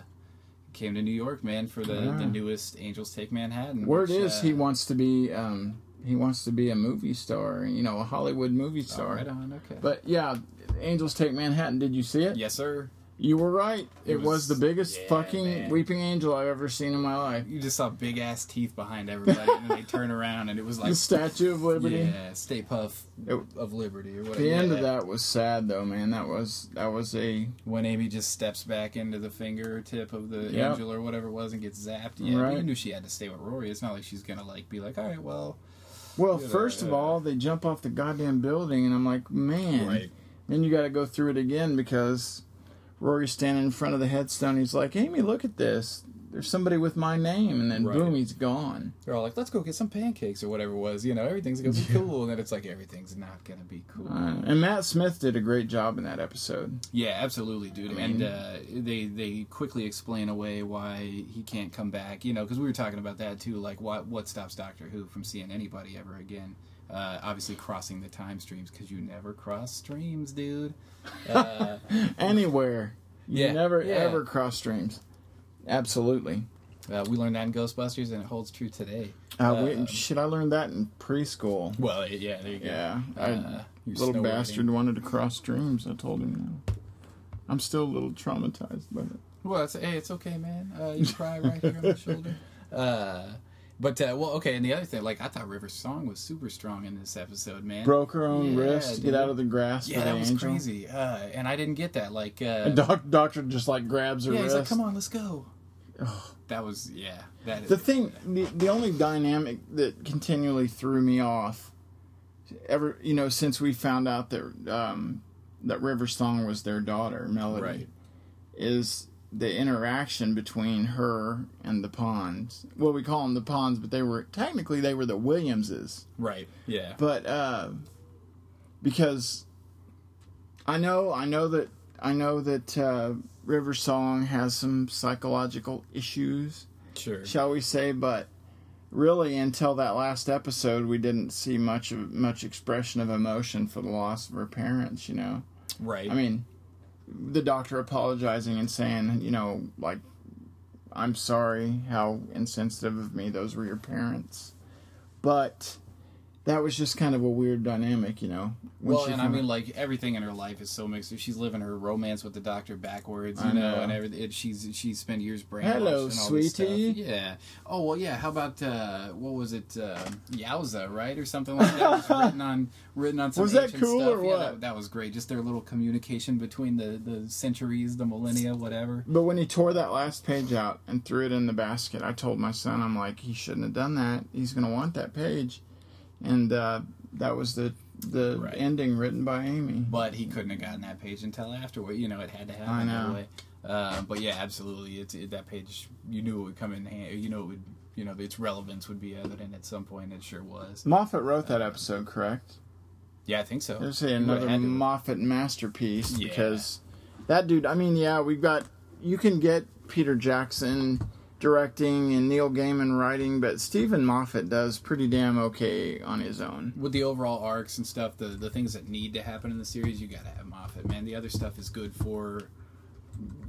came to New York, man, for the, yeah. the newest Angels Take Manhattan. Word which, is uh, he wants to be... Um, He wants to be a movie star, you know, a Hollywood movie star. Oh, right on, okay. But, yeah, Angels Take Manhattan. Did you see it? Yes, sir. You were right. It, it was, was the biggest yeah, fucking man. weeping angel I've ever seen in my life. You just saw big-ass teeth behind everybody, and then they turn around, and it was like... The Statue of Liberty. Yeah, Stay Puff it, of Liberty or whatever. The end yeah, of that was sad, though, man. That was that was a... When Amy just steps back into the fingertip of the yep. angel or whatever it was and gets zapped. Yeah, right. You knew she had to stay with Rory. It's not like she's going to, like, be like, all right, well... Well, yeah, first yeah. of all, they jump off the goddamn building, and I'm like, man. Right. Then you got to go through it again because Rory's standing in front of the headstone. He's like, Amy, look at this. There's somebody with my name. And then, right. boom, he's gone. They're all like, let's go get some pancakes or whatever it was. You know, everything's going to be yeah. cool. And then it's like, everything's not going to be cool. Uh, and Matt Smith did a great job in that episode. Yeah, absolutely, dude. I mean, and uh, they, they quickly explain away why he can't come back. You know, because we were talking about that, too. Like, why, what stops Doctor Who from seeing anybody ever again? Uh, obviously crossing the time streams, because you never cross streams, dude. Uh, Anywhere. You yeah, never, yeah. ever cross streams. Absolutely. Uh, we learned that in Ghostbusters, and it holds true today. Uh, uh, we, shit, I learned that in preschool. Well, yeah, there you go. Yeah, I, uh, little bastard wanted to cross streams. I told him no. I'm still a little traumatized by it. Well, it's, hey, it's okay, man. Uh, you cry right here on my shoulder. Uh, but, uh, well, okay, and the other thing, like, I thought River's song was super strong in this episode, man. Broke her own yeah, wrist, dude. Get out of the grasp yeah, of the angel. Yeah, that was crazy. Uh, and I didn't get that, like... Uh, the doc- doctor just, like, grabs her yeah, wrist. Yeah, he's like, come on, let's go. That was, yeah. That the is, thing, yeah. the, the only dynamic that continually threw me off, ever, you know, since we found out that, um, that River's song was their daughter, Melody, right. is... the interaction between her and the Ponds. Well, we call them the Ponds, but they were... Technically, they were the Williamses. Right, yeah. But, uh... because... I know, I know that... I know that, uh... River Song has some psychological issues. Sure. Shall we say, but... Really, until that last episode, we didn't see much of... Much expression of emotion for the loss of her parents, you know? Right. I mean... The doctor apologizing and saying, you know, like, I'm sorry, how insensitive of me, those were your parents. But that was just kind of a weird dynamic, you know. When well, and I mean, like, everything in her life is so mixed. She's living her romance with the doctor backwards, you I know, know, and everything. It, she's she's spent years brainwashed Hello, and all sweetie. This stuff. Yeah. Oh, well, yeah, how about, uh, what was it, uh, Yowza, right, or something like that? It was written on... Written on some was that cool stuff. Or yeah, what? That, that was great. Just their little communication between the, the centuries, the millennia, whatever. But when he tore that last page out and threw it in the basket, I told my son, I'm like, he shouldn't have done that. He's going to want that page. And uh, that was the the right. ending written by Amy. But he couldn't have gotten that page until afterward. You know, it had to happen I know. that way. Uh, but yeah, absolutely. It's it, that page, you knew it would come in hand. You know, it would, you know, its relevance would be evident at some point. It sure was. Moffat wrote that uh, episode, correct? Yeah, I think so. There's another Moffat masterpiece yeah. because that dude, I mean, yeah, we've got, you can get Peter Jackson directing and Neil Gaiman writing, but Stephen Moffat does pretty damn okay on his own. With the overall arcs and stuff, the, the things that need to happen in the series, you gotta have Moffat, man. The other stuff is good for,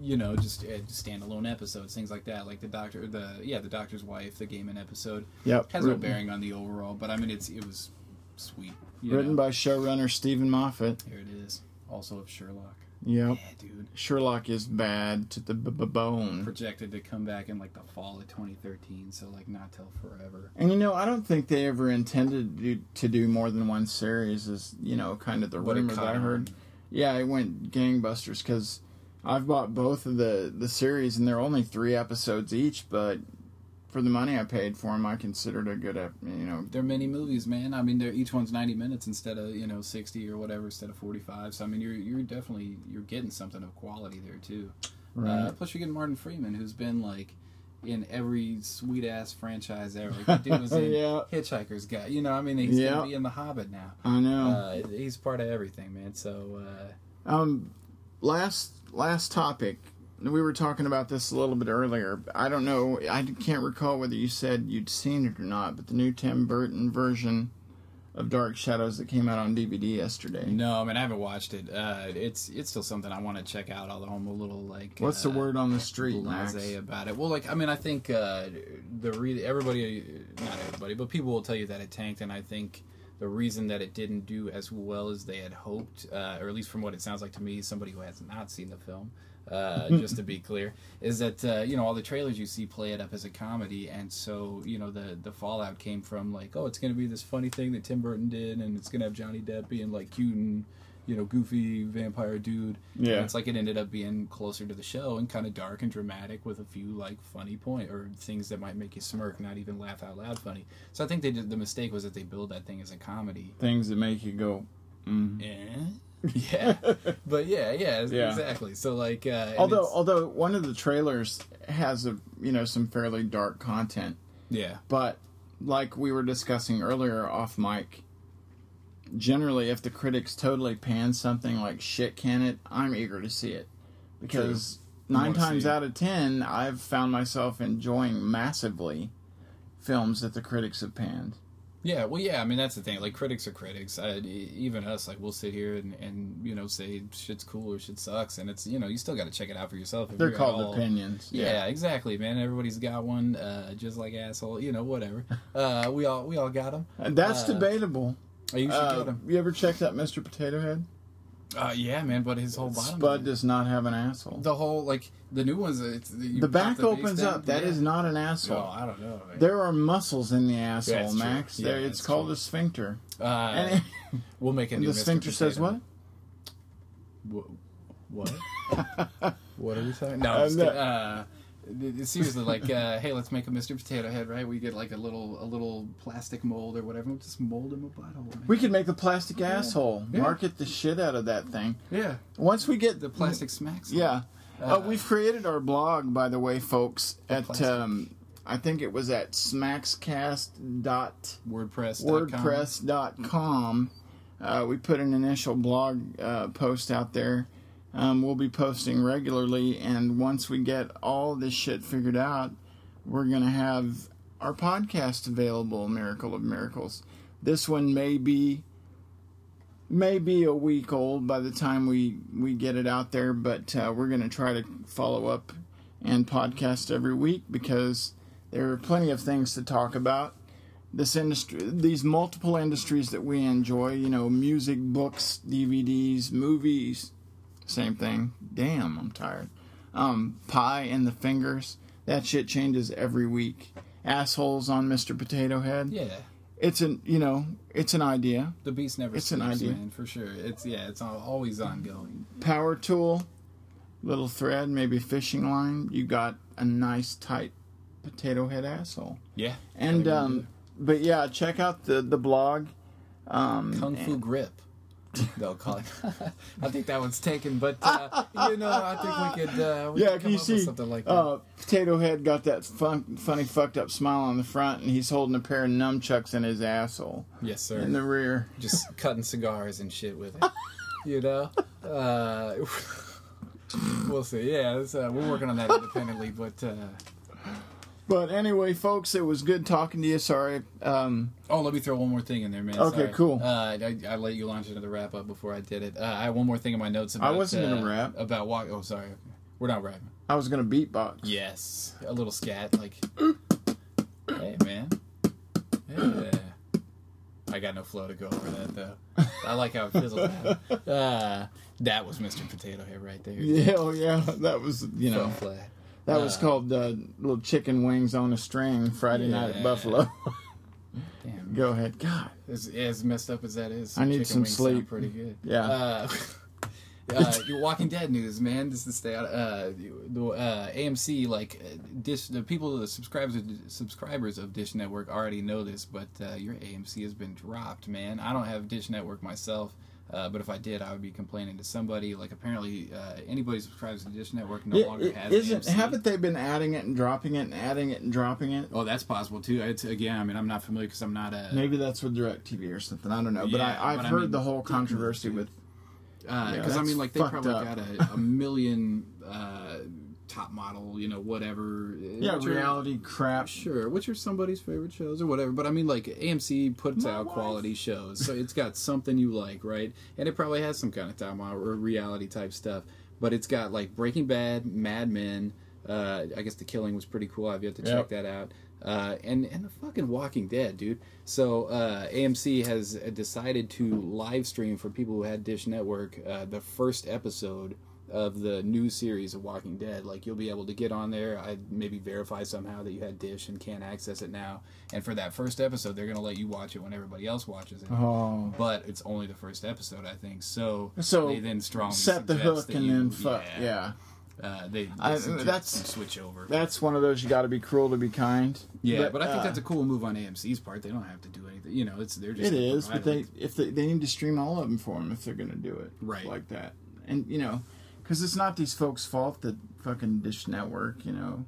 you know, just uh, standalone episodes, things like that, like the doctor, the, yeah, the doctor's wife, the Gaiman episode. Yep. Has no bearing on the overall, but I mean, it's, it was sweet. You Written know. by showrunner Stephen Moffat. Here it is. Also of Sherlock. Yep. Yeah, dude. Sherlock is bad to the b- b- bone. Projected to come back in like the fall of twenty thirteen, so like not till forever. And you know, I don't think they ever intended to do, to do more than one series. Is you know kind of the but rumor that I heard. On. Yeah, it went gangbusters because I've bought both of the the series and they're only three episodes each, but for the money I paid for them, I considered a good, you know... They're mini movies, man. I mean, they're each one's ninety minutes instead of, you know, sixty or whatever, instead of forty-five. So, I mean, you're you're definitely, you're getting something of quality there, too. Right. Uh, plus, you're getting Martin Freeman, who's been, like, in every sweet-ass franchise ever. The dude was in yeah. Hitchhiker's Guide. You know, I mean, he's yeah. going to be in The Hobbit now. I know. Uh, he's part of everything, man, so... Uh, um, last last topic... We were talking about this a little bit earlier. I don't know. I can't recall whether you said you'd seen it or not, but the new Tim Burton version of Dark Shadows that came out on D V D yesterday. No, I mean, I haven't watched it. Uh, it's it's still something I want to check out, although I'm a little, like... What's uh, the word on the street, Max? Blasé about it. Well, like, I mean, I think uh, the re- everybody... Not everybody, but people will tell you that it tanked, and I think... The reason that it didn't do as well as they had hoped, uh, or at least from what it sounds like to me, somebody who has not seen the film, uh, just to be clear, is that, uh, you know, all the trailers you see play it up as a comedy, and so, you know, the, the fallout came from, like, oh, it's going to be this funny thing that Tim Burton did, and it's going to have Johnny Depp being, like, cute and, you know, goofy vampire dude. Yeah. And it's like it ended up being closer to the show and kind of dark and dramatic with a few, like, funny point or things that might make you smirk, not even laugh out loud funny. So I think they did, the mistake was that they build that thing as a comedy. Things that make you go, mm. eh? Yeah. But yeah, yeah, yeah, exactly. So, like... Uh, although although one of the trailers has, a you know, some fairly dark content. Yeah. But, like we were discussing earlier off mic... Generally, if the critics totally pan something like shit can it, I'm eager to see it. Because nine times out of ten, I've found myself enjoying massively films that the critics have panned. Yeah, well, yeah, I mean, that's the thing. Like, critics are critics. I, even us, like, we'll sit here and, and, you know, say shit's cool or shit sucks. And it's, you know, you still got to check it out for yourself. They're called all, opinions. Yeah, yeah, exactly, man. Everybody's got one, uh, just like asshole, you know, whatever. Uh, we all we all got them. That's uh, debatable. Oh, you should uh, get him. You ever checked out Mister Potato Head? Uh, yeah, man, but his whole bottom... Spud man. Does not have an asshole. The whole, like, the new ones... It's, you the back the opens down. Up. That yeah. is not an asshole. Oh, I don't know. Man. There are muscles in the asshole, yeah, Max. Yeah, it's called true. a sphincter. Uh, and it, we'll make a new The Mister sphincter Potato. Says what? What? What are we talking about? No, uh... Seriously, like, uh, hey, let's make a Mister Potato Head, right? We get, like, a little a little plastic mold or whatever. We'll just mold him a butthole. Man. We could make the plastic yeah. asshole. Yeah. Market the shit out of that thing. Yeah. Once we get... The plastic smacks. Yeah. Uh, uh, we've created our blog, by the way, folks, the at, um, I think it was at smackscast dot wordpress dot com. Uh, we put an initial blog uh, post out there. Um, we'll be posting regularly, and once we get all this shit figured out, we're going to have our podcast available, Miracle of Miracles. This one may be, may be a week old by the time we, we get it out there, but uh, we're going to try to follow up and podcast every week because there are plenty of things to talk about. This industry, these multiple industries that we enjoy, you know, music, books, D V Ds, movies... Same thing. Damn, I'm tired. Um, pie in the fingers. That shit changes every week. Assholes on Mister Potato Head. Yeah. It's an, you know, it's an idea. The beast never it's sleeps, an idea. Man, for sure. It's, yeah, it's always ongoing. Power tool, little thread, maybe fishing line. You got a nice, tight potato head asshole. Yeah. And, um, but yeah, check out the, the blog. Um, Kung Fu and, Grip. They'll call it. I think that one's taken, but uh, you know, I think we could. Uh, we yeah, could come you up see, with something like that. Uh, Potato Head got that fun, funny, fucked up smile on the front, and he's holding a pair of nunchucks in his asshole. Yes, sir. In the rear, just cutting cigars and shit with it. You know. Uh, we'll see. Yeah, uh, we're working on that independently, but. Uh, But anyway, folks, it was good talking to you. Sorry. Um, oh, let me throw one more thing in there, man. Okay, Sorry. cool. Uh, I, I let you launch another wrap up before I did it. Uh, I had one more thing in my notes. About, I wasn't uh, in a wrap about walk. Oh, sorry, we're not rapping. I was gonna beatbox. Yes, a little scat, like. Hey, man. Yeah. I got no flow to go over that though. I like how it fizzles out. Uh, that was Mister Potato Head right there. Yeah, oh yeah, that was you know. Flat. That was uh, called uh, Little Chicken Wings on a String, Friday yeah. Night at Buffalo. Damn. Go ahead. God. As, as messed up as that is, I need some sleep. Pretty good. Yeah. Uh, Uh, your Walking Dead news, man. This is the uh, the uh, A M C like Dish. The people, the subscribers, subscribers of Dish Network already know this, but uh, your A M C has been dropped, man. I don't have Dish Network myself, uh, but if I did, I would be complaining to somebody. Like apparently, uh, anybody who subscribes to Dish Network no it, longer it has isn't, A M C. Haven't they been adding it and dropping it and adding it and dropping it? Oh, that's possible too. It's again, I mean, I'm not familiar because I'm not a. Maybe that's with DirecTV or something. I don't know, yeah, but I, I've but heard I mean, the whole controversy with. Because uh, yeah, I mean, like they probably up. got a, a million uh, top model, you know, whatever. Yeah, which reality are, crap. Sure, which are somebody's favorite shows or whatever. But I mean, like A M C puts My out wife. quality shows, so it's got something you like, right? And it probably has some kind of top model or reality type stuff. But it's got like Breaking Bad, Mad Men. Uh, I guess The Killing was pretty cool. I've yet to yep. check that out. Uh, and, and the fucking Walking Dead, dude. So uh, A M C has decided to live stream for people who had Dish Network uh, the first episode of the new series of Walking Dead. Like, you'll be able to get on there. I maybe verify somehow that you had Dish and can't access it now. And for that first episode, they're going to let you watch it when everybody else watches it. Oh. But it's only the first episode, I think. So, so they then strongly set the hook and you, then fuck, yeah. yeah. Uh, they, they I, that's switch over. That's one of those you got to be cruel to be kind. Yeah, but, but I think uh, that's a cool move on A M C's part. They don't have to do anything. You know, it's they're just it is. But they if they, they need to stream all of them for them if they're going to do it right like that. And you know, because it's not these folks' fault that fucking Dish Network. You know,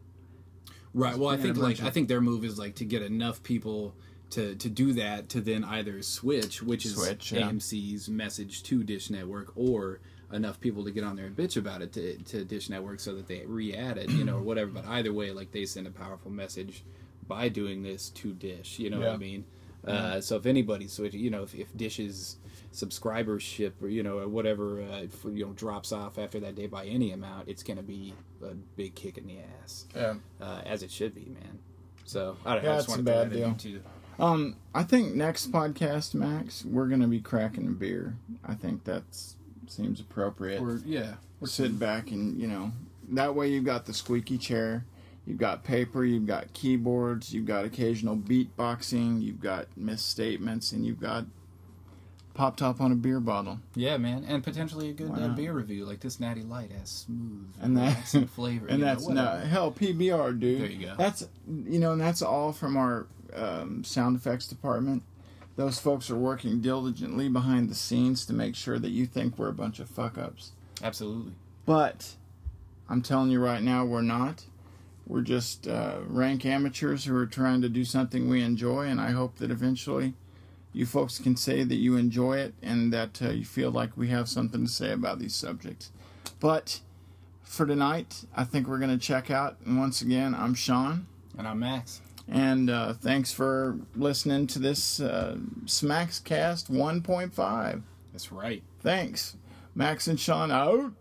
right? Well, I think like of, I think their move is like to get enough people to to do that to then either switch, which is switch, yeah. A M C's message to Dish Network, or enough people to get on there and bitch about it to, to Dish Network so that they re-add it, you know, or whatever. But either way, like, they send a powerful message by doing this to Dish, you know yeah. what I mean? Yeah. Uh, so if anybody's switching, you know, if, if Dish's subscribership or, you know, or whatever, uh, for, you know, drops off after that day by any amount, it's going to be a big kick in the ass. Yeah. Uh, as it should be, man. So, I don't know. Yeah, I just want to put that in too. Um, I think next podcast, Max, we're going to be cracking a beer. I think that's... seems appropriate. Or, yeah. Or sit back and, you know, that way you've got the squeaky chair, you've got paper, you've got keyboards, you've got occasional beatboxing, you've got misstatements, and you've got pop top on a beer bottle. Yeah, man. And potentially a good uh, beer review like this Natty Light has smooth and that, flavor. And that's, know, no, hell, P B R, dude. There you go. That's, you know, and that's all from our um, sound effects department. Those folks are working diligently behind the scenes to make sure that you think we're a bunch of fuck-ups. Absolutely. But I'm telling you right now, we're not. We're just uh, rank amateurs who are trying to do something we enjoy, and I hope that eventually you folks can say that you enjoy it and that uh, you feel like we have something to say about these subjects. But for tonight, I think we're going to check out. And once again, I'm Sean. And I'm Max. And uh, thanks for listening to this uh, Smackscast one point five. That's right. Thanks. Max and Sean out.